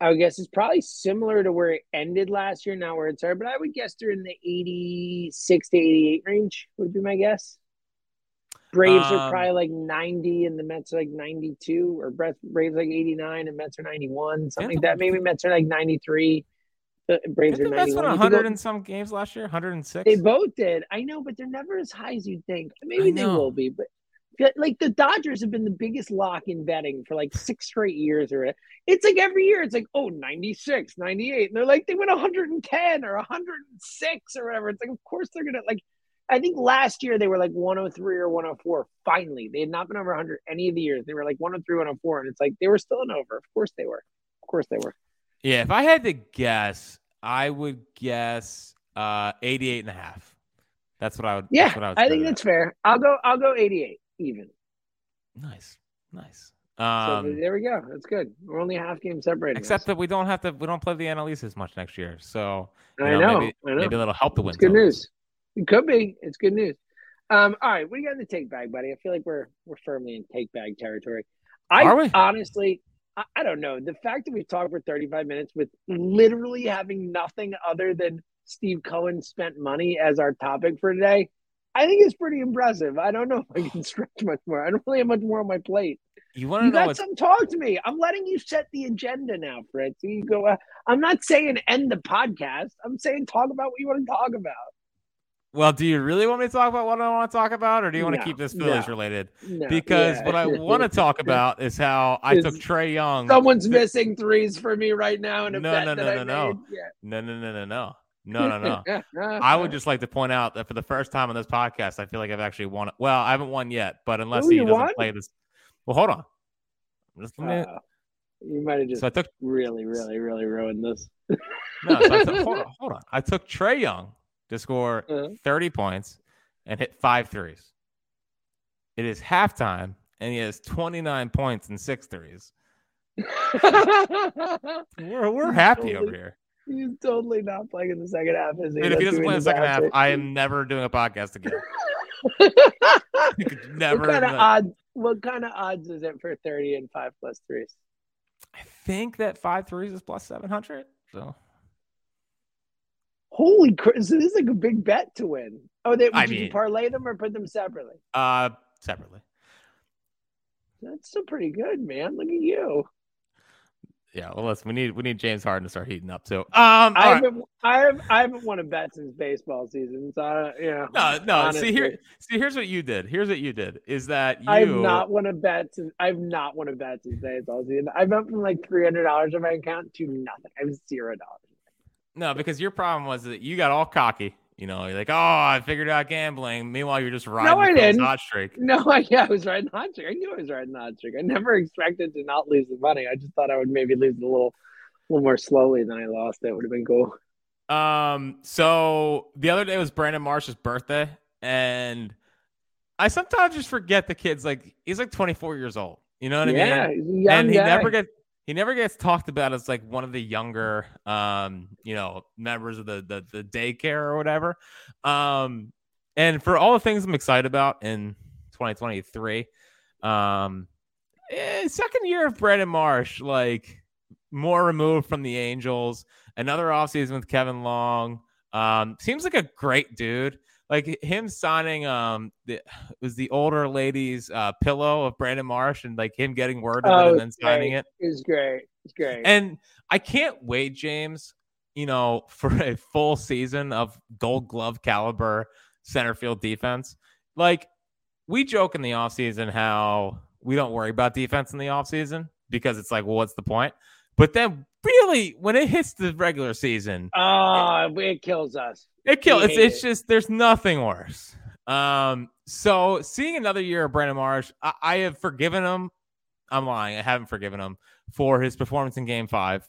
I would guess it's probably similar to where it ended last year, not where it started, but I would guess they're in the eighty-six to eighty-eight range would be my guess. Braves um, are probably like ninety and the Mets are like ninety-two, or Braves like eighty-nine and Mets are ninety-one, something like that. Maybe Mets are like ninety-three. The Braves are the Mets won one hundred in some games last year, one hundred six. They both did. I know, but they're never as high as you'd think. Maybe they will be, but. Like the Dodgers have been the biggest lock in betting for like six straight years, or it's like every year it's like, oh, ninety-six, ninety-eight. And they're like, they went one hundred ten or one hundred six or whatever. It's like, of course they're going to like, I think last year they were like one oh three or one oh four. Finally, they had not been over one hundred any of the years. They were like one oh three, one oh four. And it's like, they were still an over. Of course they were. Of course they were. Yeah. If I had to guess, I would guess uh, eighty-eight and a half. That's what I would. Yeah, that's what I, would I think that's at. fair. I'll go. I'll go eighty-eight even. Nice, nice. Um, so there we go. That's good. We're only half game separated. Except us. that we don't have to. We don't play the N L East as much next year. So I know, know, maybe, I know. Maybe that'll help the win. It's good news. It could be. It's good news. Um, all right, what do you got in the take bag, buddy? I feel like we're we're firmly in take bag territory. I Are we? honestly, I, I don't know. The fact that we've talked for thirty-five minutes with literally having nothing other than Steve Cohen spent money as our topic for today, I think it's pretty impressive. I don't know if I can stretch much more. I don't really have much more on my plate. You want to know? You got something. Talk to me. I'm letting you set the agenda now, Fritz. You go. Uh, I'm not saying end the podcast. I'm saying talk about what you want to talk about. Well, do you really want me to talk about what I want to talk about, or do you want no, to keep this Phillies no, related? No, because yeah. what I want to talk about is how I is took Trae Young. Someone's th- missing threes for me right now, and a no, bet no, no, that no, I no. made. Yeah. no, no, no, no, no. No, no, no. I would just like to point out that for the first time on this podcast, I feel like I've actually won. Well, I haven't won yet, but unless Ooh, he doesn't won? play this. Well, hold on. I'm just gonna... uh, you might have just so I took... really, really, really ruined this. no, so I took... hold on, hold on. I took Trae Young to score uh-huh. thirty points and hit five threes. It is halftime, and he has twenty-nine points and six threes. we're we're happy over here. He's totally not playing in the second half, is he? And if he doesn't play in the second half, I am never doing a podcast again. you could never. What kind, of odds, what kind of odds is it for thirty and five plus threes? I think that five threes is plus seven hundred. So, holy crap. So this is like a big bet to win. Oh, they, would you mean, parlay them or put them separately? Uh, separately. That's still pretty good, man. Look at you. Yeah, well, listen, we need we need James Harden to start heating up too. Um, I haven't right. I have I haven't won a bet since baseball season, so I, you know. No, no. Honestly. See here, see here's what you did. Here's what you did is that you. I've not won a bet since I've not won a bet since baseball season. I've went from like three hundred dollars in my account to nothing. I have zero dollars. No, because your problem was that you got all cocky. You know, you're like, oh, I figured out gambling. Meanwhile, you're just riding no, I didn't. the hot streak. No, I, yeah, I was riding the hot streak. I knew I was riding the hot streak. I never expected to not lose the money. I just thought I would maybe lose it a little, a little more slowly than I lost. That would have been cool. Um. So the other day was Brandon Marsh's birthday, and I sometimes just forget the kid's like he's like twenty-four years old. You know what yeah, I mean? He's a young and guy. he never gets. He never gets talked about as like one of the younger, um, you know, members of the, the the daycare or whatever. Um, and for all the things I'm excited about in twenty twenty-three, um, eh, second year of Brandon Marsh, like more removed from the Angels, another offseason with Kevin Long. Um, seems like a great dude. Like him signing, um, the, it was the older lady's uh, pillow of Brandon Marsh, and like him getting word of oh, it and then great. signing it. It was great. It's great. And I can't wait, James. You know, for a full season of Gold Glove caliber center field defense. Like we joke in the offseason how we don't worry about defense in the offseason because it's like, well, what's the point? But then, really, when it hits the regular season, oh, it, it kills us. It kills. It's, it's just there's nothing worse. Um, so seeing another year of Brandon Marsh, I, I have forgiven him. I'm lying. I haven't forgiven him for his performance in Game Five.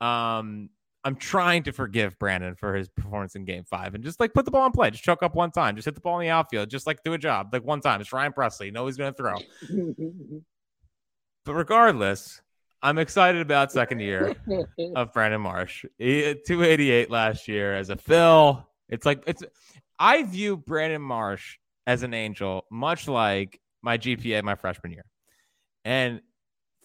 Um, I'm trying to forgive Brandon for his performance in Game Five and just like put the ball in play, just choke up one time, just hit the ball in the outfield, just like do a job like one time. It's Ryan Presley. You know he's gonna throw. But regardless. I'm excited about second year of Brandon Marsh. two eighty-eight last year as a Phil. It's like it's. I view Brandon Marsh as an Angel, much like my G P A my freshman year, and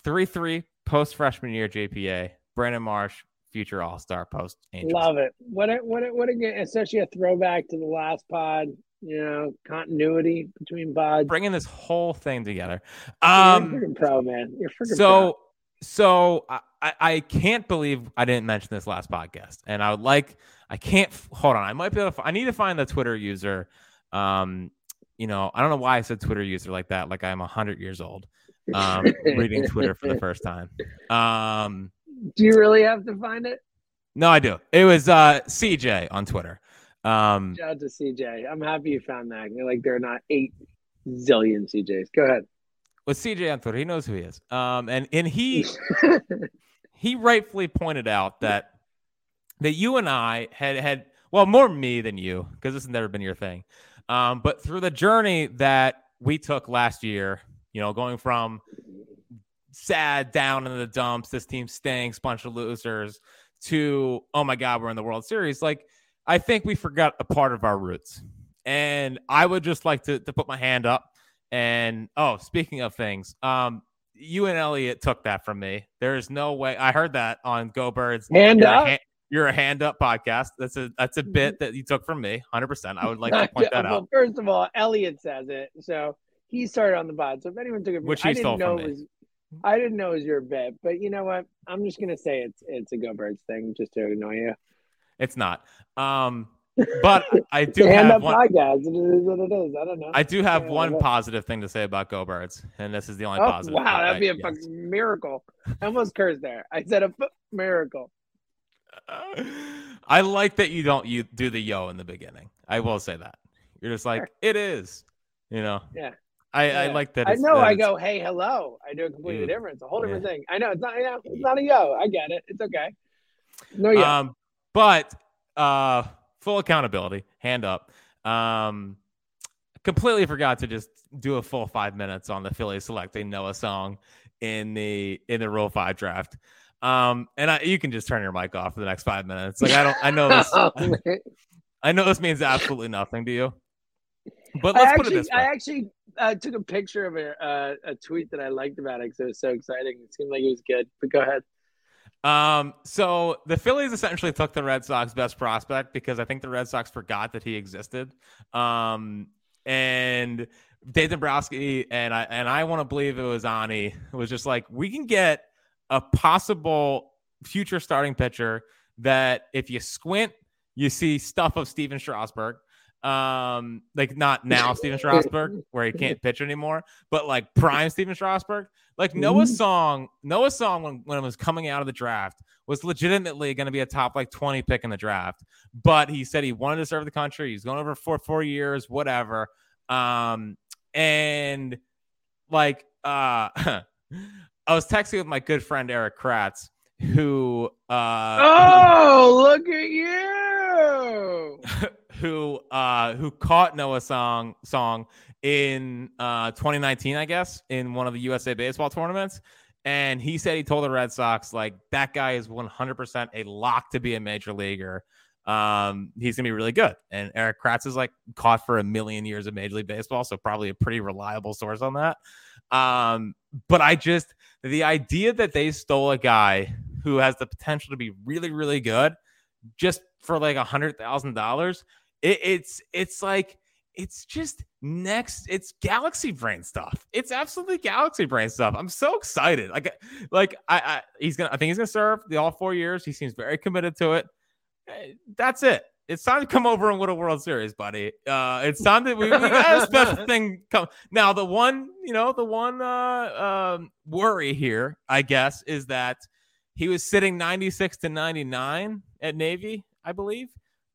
three point three post freshman year G P A. Brandon Marsh, future All Star post Angel. Love it. What a what a, what a especially a throwback to the last pod. You know, continuity between pods. Bringing this whole thing together. Um, You're freaking pro, man. You're freaking so. Pro. So I, I can't believe I didn't mention this last podcast, and I would like I can't hold on. I might be able to. I need to find the Twitter user. Um, you know, I don't know why I said Twitter user like that. Like I'm a hundred years old, um, reading Twitter for the first time. Um, do you really have to find it? No, I do. It was uh, C J on Twitter. Um, Shout out to C J. I'm happy you found that. You're like there are not eight zillion C Js. Go ahead. With C J on Twitter, he knows who he is. Um, and and he he rightfully pointed out that that you and I had had well more me than you because this has never been your thing. Um, but through the journey that we took last year, you know, going from sad down in the dumps, this team stinks, bunch of losers, to oh my god, we're in the World Series. Like I think we forgot a part of our roots, and I would just like to to put my hand up. And, oh, speaking of things, um, you and Elliot took that from me. There is no way. I heard that on Go Birds. Hand you're up. A hand, you're a hand up podcast. That's a that's a bit that you took from me, one hundred percent. I would like to point that well, out. Well, first of all, Elliot says it. So He started on the pod, so if anyone took it, which he I didn't know it was, I didn't know it was your bet, but you know what? I'm just gonna say it's it's a Go Birds thing just to annoy you. It's not, um, but I do have one. Podcast. It is what it is. I don't know. I do have I one know. positive thing to say about Go Birds, and this is the only oh, positive. Wow, thing, that'd right? be a yes. fucking miracle. I almost cursed there. I said a f- miracle. Uh, I like that you don't you do the yo in the beginning. I will say that you're just like sure. it is. You know. Yeah. I, yeah. I like that. It's, I know. That I go, hey, hello. I do a completely dude. different. It's a whole different yeah. thing. I know. It's not. You know, it's not a yo. I get it. It's okay. No yo. Um, but uh, full accountability. Hand up. Um, completely forgot to just do a full five minutes on the Philly selecting Noah Song in the in the Rule Five draft. Um, and I, you can just turn your mic off for the next five minutes. Like I don't. I know this. oh, I, I know this means absolutely nothing to you. But let's I actually, put it this way. I actually. I took a picture of a uh, a tweet that I liked about it because it was so exciting. It seemed like it was good, but go ahead. Um, so the Phillies essentially took the Red Sox best prospect because I think the Red Sox forgot that he existed. Um, and Dave Dombrowski and I and I want to believe it was Ani was just like, we can get a possible future starting pitcher that if you squint, you see stuff of Steven Strasburg. Um, like not now Steven Strasburg, where he can't pitch anymore, but like prime Steven Strasburg, like Noah Song, Noah Song when, when it was coming out of the draft was legitimately going to be a top like twenty pick in the draft, but he said he wanted to serve the country. He's going over for four years, whatever. Um, and like, uh, I was texting with my good friend, Eric Kratz, who, uh, oh, who, look at you. who uh who caught Noah Song Song in uh twenty nineteen, I guess, in one of the U S A baseball tournaments. And he said he told the Red Sox, like, that guy is one hundred percent a lock to be a major leaguer. Um, he's going to be really good. And Eric Kratz is, like, caught for a million years of Major League Baseball, so probably a pretty reliable source on that. Um, but I just – the idea that they stole a guy who has the potential to be really, really good just for, like, one hundred thousand dollars – It, it's it's like it's just next. It's galaxy brain stuff. It's absolutely galaxy brain stuff. I'm so excited. Like like I, I he's gonna. I think he's gonna serve the all four years. He seems very committed to it. That's it. It's time to come over and win a World Series, buddy. Uh, it's time that we, we got a special thing come. Now the one you know the one uh, um, worry here, I guess, is that he was sitting ninety-six to ninety-nine at Navy, I believe.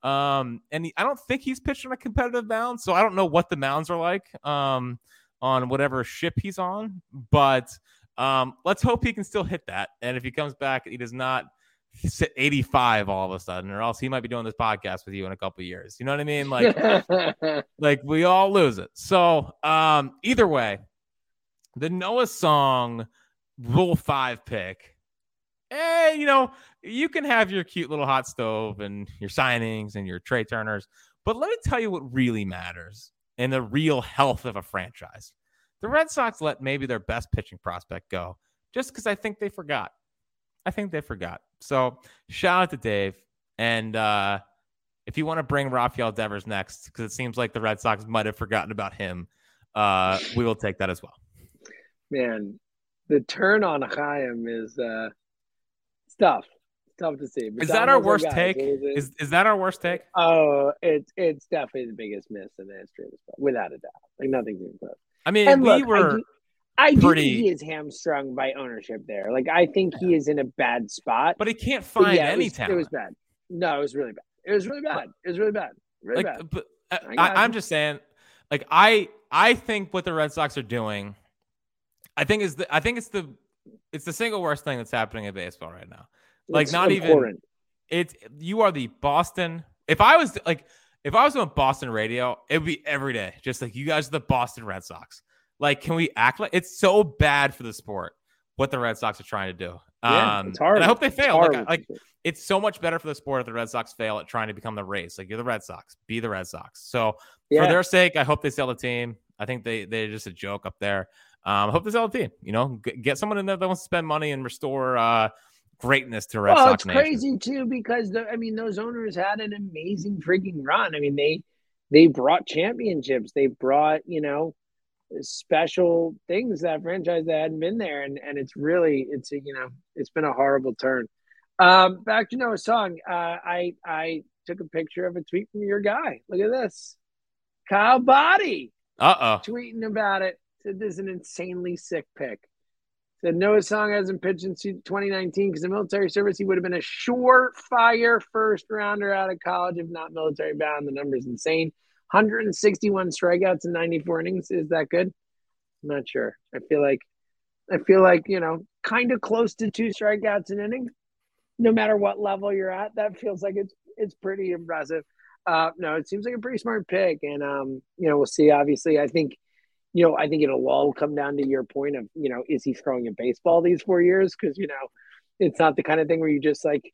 Um, and he, I don't think he's pitched on a competitive mound, so I don't know what the mounds are like, um, on whatever ship he's on, but, um, let's hope he can still hit that. And if he comes back, he does not sit eighty-five all of a sudden, or else he might be doing this podcast with you in a couple of years. You know what I mean? Like, like we all lose it. So, um, either way, the Noah Song Rule Five pick. Hey, you know, you can have your cute little hot stove and your signings and your Trea Turners, but let me tell you what really matters and the real health of a franchise. The Red Sox let maybe their best pitching prospect go just because I think they forgot. I think they forgot. So shout out to Dave. And uh, if you want to bring Rafael Devers next, because it seems like the Red Sox might have forgotten about him, uh, we will take that as well. Man, the turn on Chaim is... Uh... Tough, tough to see. Is that our worst take? Is is that our worst take? Oh, it's it's definitely the biggest miss in the history of the sport, without a doubt. Like nothing's even close. I mean, and we look, were. I do, pretty... I do think he is hamstrung by ownership there. Like I think he is in a bad spot, but he can't find yeah, any it was, talent. It was bad. No, it was really bad. It was really bad. It was really bad. Really like, bad. But, uh, I, I'm just saying, like I I think what the Red Sox are doing, I think is the I think it's the. It's the single worst thing that's happening in baseball right now. Like, it's not important. even it's you are the Boston. If I was like, if I was on Boston radio, it would be every day. Just like you guys are the Boston Red Sox. Like, can we act like it's so bad for the sport what the Red Sox are trying to do? Yeah, um, it's hard. And I hope they fail. It's like, like, it's so much better for the sport if the Red Sox fail at trying to become the Rays. Like, you're the Red Sox, be the Red Sox. So yeah. for their sake, I hope they sell the team. I think they they're just a joke up there. Um, hope this L T, you know, g- get someone in there that wants to spend money and restore uh, greatness to Red well, Sox Nation. Well, it's crazy, too, because, the, I mean, those owners had an amazing freaking run. I mean, they they brought championships. They brought, you know, special things to that franchise that hadn't been there. And and it's really, it's a, you know, it's been a horrible turn. Um, back to Noah Song. Uh, I, I took a picture of a tweet from your guy. Look at this. Kyle Boddy. Uh-oh. Tweeting about it. Said this is an insanely sick pick. Said Noah Song hasn't pitched since twenty nineteen because of military service. He would have been a surefire first rounder out of college if not military bound. The number's insane. one hundred sixty-one strikeouts in ninety-four innings. Is that good? I'm not sure. I feel like, I feel like, you know, kind of close to two strikeouts an inning. No matter what level you're at, that feels like it's it's pretty impressive. Uh, no, it seems like a pretty smart pick, and um, you know, we'll see. Obviously, I think, you know, I think it'll all come down to your point of, you know, is he throwing a baseball these four years? Because, you know, it's not the kind of thing where you just like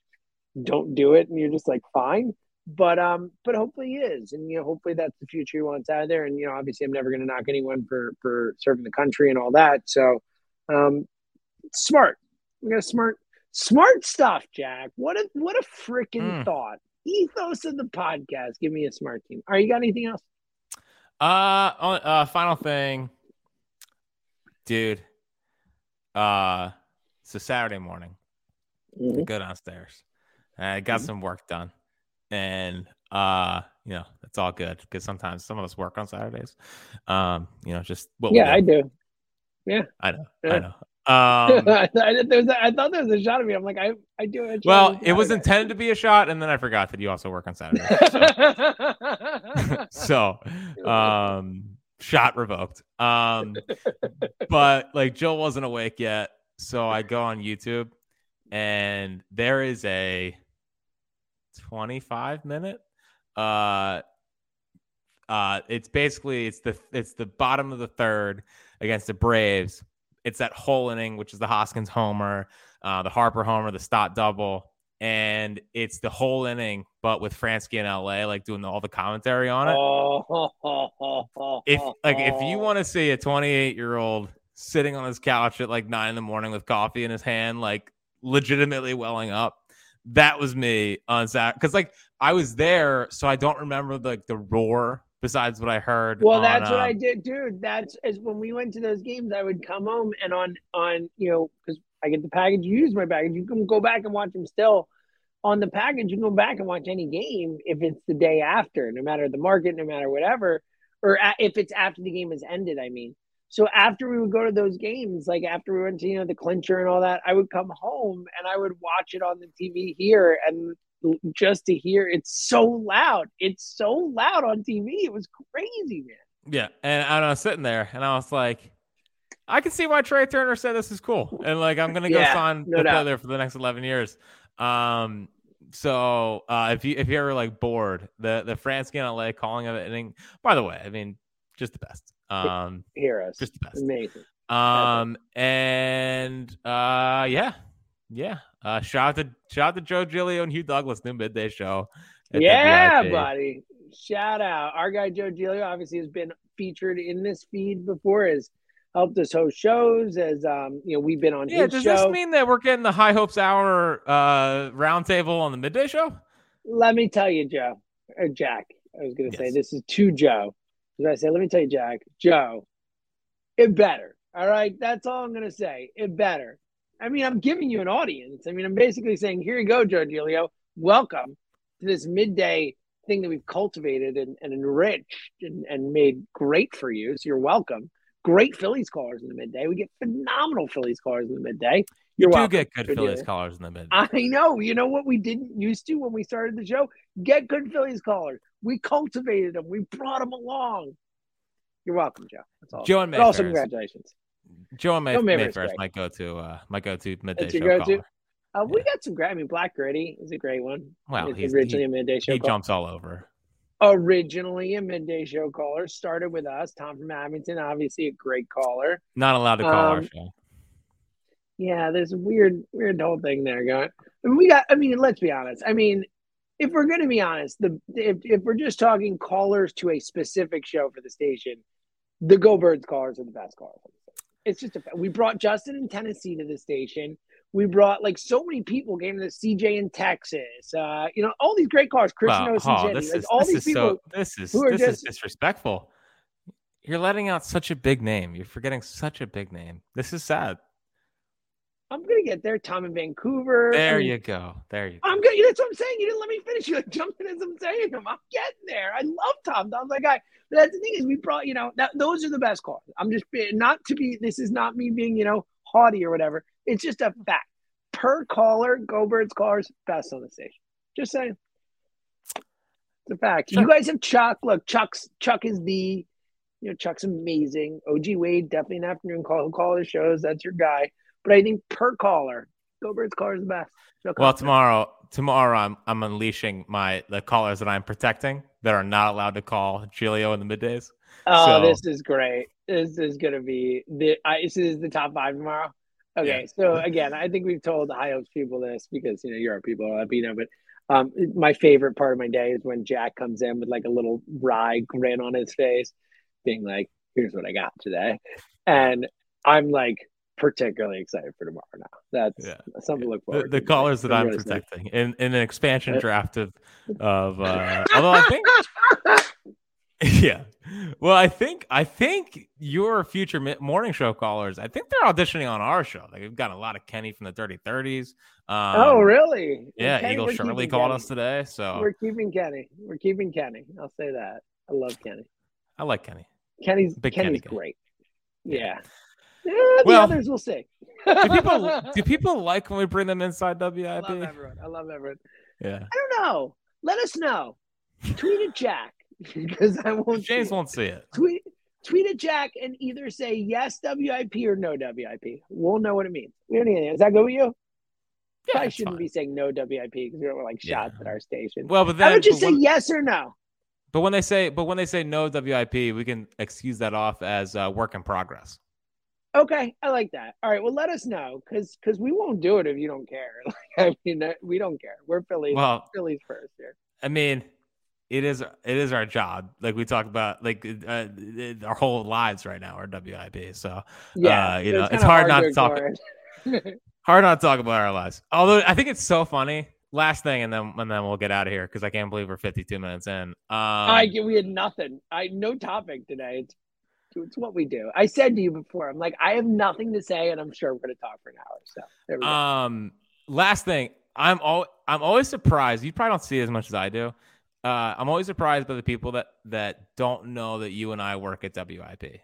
don't do it and you're just like fine. But um, but hopefully he is, and you know, hopefully that's the future he wants out of there. And you know, obviously, I'm never going to knock anyone for for serving the country and all that. So, um, smart. We got a smart. Smart stuff, Jack. What a what a freaking mm. thought. Ethos of the podcast. Give me a smart team. All right, you got anything else? Uh, on, uh final thing, dude. Uh, it's a Saturday morning. Mm-hmm. I go downstairs. And I got mm-hmm. some work done, and uh, you know, it's all good because sometimes some of us work on Saturdays. Um, you know, just what? Yeah, we do. I do. Yeah, I know. Yeah. I know. Um, I, there's a, I thought there was a shot of me. I'm like, I, I do it. Well, it was intended to be a shot, and then I forgot that you also work on Saturday. So, so um, shot revoked. Um, but like Jill wasn't awake yet, so I go on YouTube, and there is a twenty-five minute. Uh, uh, it's basically it's the it's the bottom of the third against the Braves. It's that whole inning, which is the Hoskins homer, uh, the Harper homer, the Stott double, and it's the whole inning, but with Fransky in L A, like doing all the commentary on it. Oh, if like if you want to see a twenty-eight year old sitting on his couch at like nine in the morning with coffee in his hand, like legitimately welling up, that was me on Saturday. Because like I was there, so I don't remember like the roar. Besides what I heard. Well, on, that's what um, I did, dude. That's is when we went to those games, I would come home and on, on you know, because I get the package, you use my package. You can go back and watch them still. On the package, you can go back and watch any game if it's the day after, no matter the market, no matter whatever, or a- if it's after the game has ended, I mean. So after we would go to those games, like after we went to, you know, the clincher and all that, I would come home and I would watch it on the T V here and just to hear it's so loud it's so loud on T V. It was crazy, man. Yeah, and I was sitting there and I was like, I can see why Trea Turner said this is cool, and like I'm gonna yeah, go sign no the other for the next eleven years. Um so uh if you if you're ever like bored, the the Fransky and L A calling of it inning, by the way, I mean, just the best. Um hear us just the best. Amazing. um and uh yeah yeah Uh, shout out to shout out to Joe Giglio and Hugh Douglas, new midday show. Yeah, W I P. Buddy. Shout out. Our guy Joe Giglio obviously has been featured in this feed before, has helped us host shows, as um, you know, we've been on yeah, his does show. Does this mean that we're getting the High Hopes Hour uh roundtable on the midday show? Let me tell you, Joe. Or Jack. I was gonna yes. say this is to Joe. Because I said, let me tell you, Jack, Joe, it better. All right, that's all I'm gonna say. It better. I mean, I'm giving you an audience. I mean, I'm basically saying, here you go, Joe Giglio. Welcome to this midday thing that we've cultivated and, and enriched and, and made great for you. So you're welcome. Great Phillies callers in the midday. We get phenomenal Phillies callers in the midday. You're you do welcome, get good Joe Phillies Giglio. Callers in the midday. I know. You know what we didn't used to when we started the show? Get good Phillies callers. We cultivated them. We brought them along. You're welcome, Joe. That's all. Joe and Mayfair. Also, congratulations. Joe and May- Mayfair, Mayfair is my go-to, uh, my go-to midday show go-to? caller. Uh, we yeah. got some great. I mean, Black Gritty is a great one. Wow, well, he's originally he, a midday show. He caller. Jumps all over. Originally a midday show caller, started with us. Tom from Abington, obviously a great caller. Not allowed to call um, our show. Yeah, there's a weird, weird whole thing there going. I mean, we got. I mean, let's be honest. I mean, if we're going to be honest, the if, if we're just talking callers to a specific show for the station, the Go Birds callers are the best callers. It's just a, we brought Justin in Tennessee to the station. We brought like so many people came to the C J in Texas. Uh, you know, all these great cars, Christian wow, oh, Jenny, this like, is, all this these is people so, this is, who are this just is disrespectful. You're letting out such a big name. You're forgetting such a big name. This is sad. I'm going to get there. Tom in Vancouver. There and you go. There you go. I'm good. That's what I'm saying. You didn't let me finish. You like jumping as I'm saying them. I'm getting there. I love Tom. Tom's that guy. But that's the thing is we brought, you know, that, those are the best calls. I'm just not to be, this is not me being, you know, haughty or whatever. It's just a fact. Per caller, Go Birds callers, best on the station. Just saying. It's a fact. Chuck. You guys have Chuck. Look, Chuck's Chuck is the, you know, Chuck's amazing. O G Wade, definitely an afternoon call. He'll call his shows. That's your guy. But I think per caller, Go Birds caller is the best. No well, tomorrow, tomorrow I'm I'm unleashing my the callers that I'm protecting that are not allowed to call Julio in the middays. Oh, so. This is great. This is gonna be the I, this is the top five tomorrow. Okay, yeah. So again, I think we've told the high hopes people this because you know you're our people, you know. But um, my favorite part of my day is when Jack comes in with like a little wry grin on his face, being like, "Here's what I got today," and I'm like. Particularly excited for tomorrow now. That's yeah. something to look forward the, to. The callers that I'm really protecting in, in an expansion draft of, of uh, although I think, yeah. Well, I think, I think your future morning show callers, I think they're auditioning on our show. Like we've got a lot of Kenny from the dirty thirties. Um, oh, really? Yeah. Kenny, Eagle Shirley called Kenny. us today. So we're keeping Kenny. We're keeping Kenny. I'll say that. I love Kenny. I like Kenny. Kenny's, Big Kenny's Kenny. great. Yeah. yeah. Yeah, the well, others will see. do people do people like when we bring them inside W I P? I love everyone. I love everyone. Yeah. I don't know. Let us know. Tweet at Jack because I won't. James see won't see it. Tweet tweet at Jack and either say yes W I P or no W I P. We'll know what it means. Is that good with you? Yeah, I shouldn't fine. be saying no W I P because we're like shots yeah. at our station. Well, but then I would just say when... yes or no. But when they say but when they say no W I P, we can excuse that off as uh, work in progress. Okay, I like that. All right, well, let us know because because we won't do it if you don't care. Like, I mean, we don't care. We're Phillies. Well, Phillies first here. I mean, it is it is our job. Like we talk about, like uh, our whole lives right now are W I P. So yeah, uh, you know, it's hard, hard not to talk. hard not to talk about our lives. Although I think it's so funny. Last thing, and then and then we'll get out of here because I can't believe we're fifty-two minutes in. Um, I we had nothing. I no topic today. It's It's what we do. I said to you before, I'm like, I have nothing to say, and I'm sure we're going to talk for an hour. So, there we go. Um, last thing, I'm all I'm always surprised. You probably don't see it as much as I do. Uh, I'm always surprised by the people that that don't know that you and I work at W I P.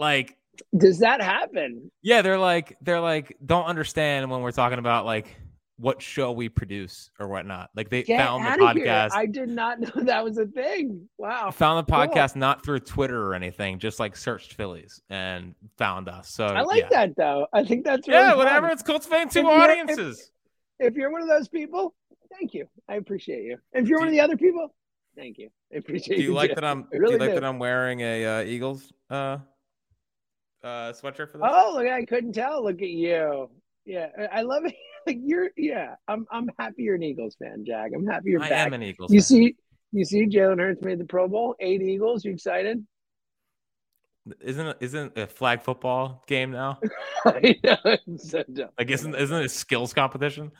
Like, does that happen? Yeah, they're like they're like don't understand when we're talking about like what show we produce or whatnot. Like they Get found the podcast. Here. I did not know that was a thing. Wow. Found the podcast cool. not through Twitter or anything, just like searched Phillies and found us. So I like yeah. that though. I think that's really Yeah, fun. whatever. It's cultivating two if audiences. If, if you're one of those people, thank you. I appreciate you. If you're do one you, of the other people, thank you. I appreciate you. Do you like too. that I'm really do you like do. that I'm wearing a uh, Eagles uh uh sweatshirt for this? Oh, look, I couldn't tell. Look at you. Yeah, I love it. Like you're, yeah. I'm, I'm happy you're an Eagles fan, Jack. I'm happy you're I back. I am an Eagles. You fan. see, you see, Jalen Hurts made the Pro Bowl. Eight Eagles. You excited? Isn't isn't a flag football game now? I know, it's so dumb. Like isn't isn't it a skills competition?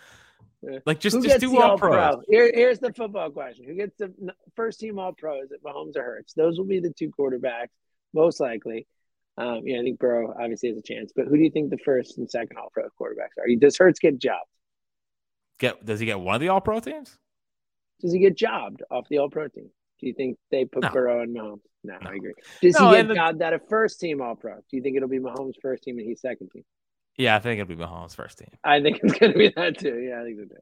Like just, just do all pros. Pro? Here, here's the football question: who gets the first team all pros at Mahomes or Hurts? Those will be the two quarterbacks most likely. Um, yeah, I think Burrow obviously has a chance, but who do you think the first and second All-Pro quarterbacks are? Does Hurts get jobbed? Get does he get one of the All-Pro teams? Does he get jobbed off the All-Pro team? Do you think they put no. Burrow and Mahomes? No, no, I agree. Does no, he get the, jobbed out of first team All-Pro? Do you think it'll be Mahomes' first team and he's second team? Yeah, I think it'll be Mahomes' first team. I think it's going to be that too. Yeah, I think it'll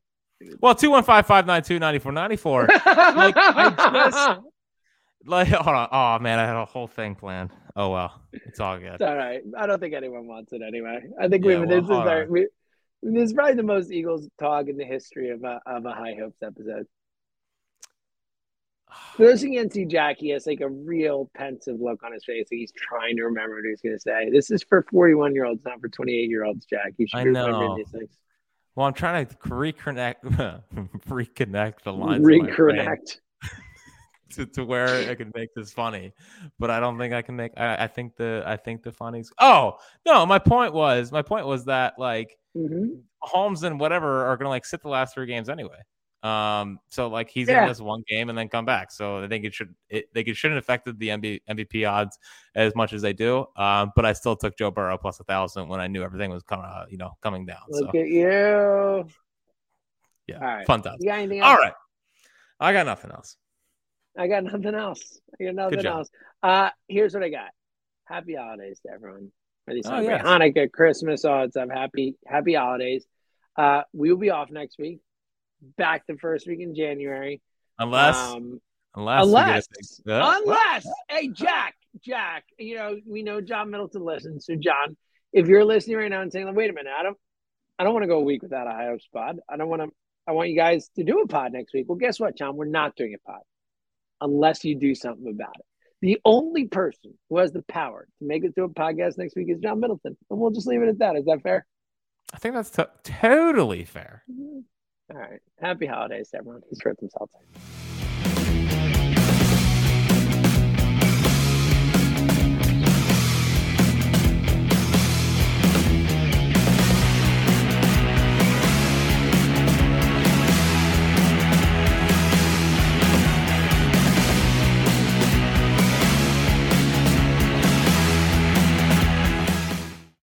be. Well, two one five, five nine two, nine four nine four. Like I just. Like, hold on. Oh man, I had a whole thing planned. Oh well, it's all good. It's all right. I don't think anyone wants it anyway. I think yeah, we. Well, this is our, we, this is probably the most Eagles talk in the history of a of a High Hopes episode. For those who can't see Jack, he has like a real pensive look on his face. Like he's trying to remember what he's going to say. This is for forty-one year olds, not for twenty-eight year olds. Jack, you should I know. remember these things. Well, I'm trying to reconnect, reconnect the lines. Reconnect. To, to where I can make this funny, but I don't think I can make. I, I think the I think the funnies. Oh no, my point was my point was that like mm-hmm. Holmes and whatever are gonna like sit the last three games anyway. Um, so like he's yeah. in this one game and then come back. So I think it should it they it shouldn't affected the M V P odds as much as they do. Um, but I still took Joe Burrow plus a thousand when I knew everything was coming, uh, you know, coming down. Look so. at you. Yeah, all right. Fun time. You got anything else? All right, I got nothing else. I got nothing else. I got nothing else. Uh, here's what I got. Happy holidays to everyone. At least oh, yes. Hanukkah, Christmas, all that stuff. Happy, happy holidays. Uh, we will be off next week. Back the first week in January. Unless, um, unless, unless, unless. Hey, Jack, Jack. You know, we know John Middleton listens. So, John, if you're listening right now and saying, "Wait a minute, Adam, I don't want to go a week without a High Hopes pod. I don't want to. I want you guys to do a pod next week." Well, guess what, John? We're not doing a pod unless you do something about it. The only person who has the power to make it through a podcast next week is John Middleton, and we'll just leave it at that. Is that fair? I think that's t- totally fair. Mm-hmm. All right. Happy holidays, everyone. He's hurt themselves.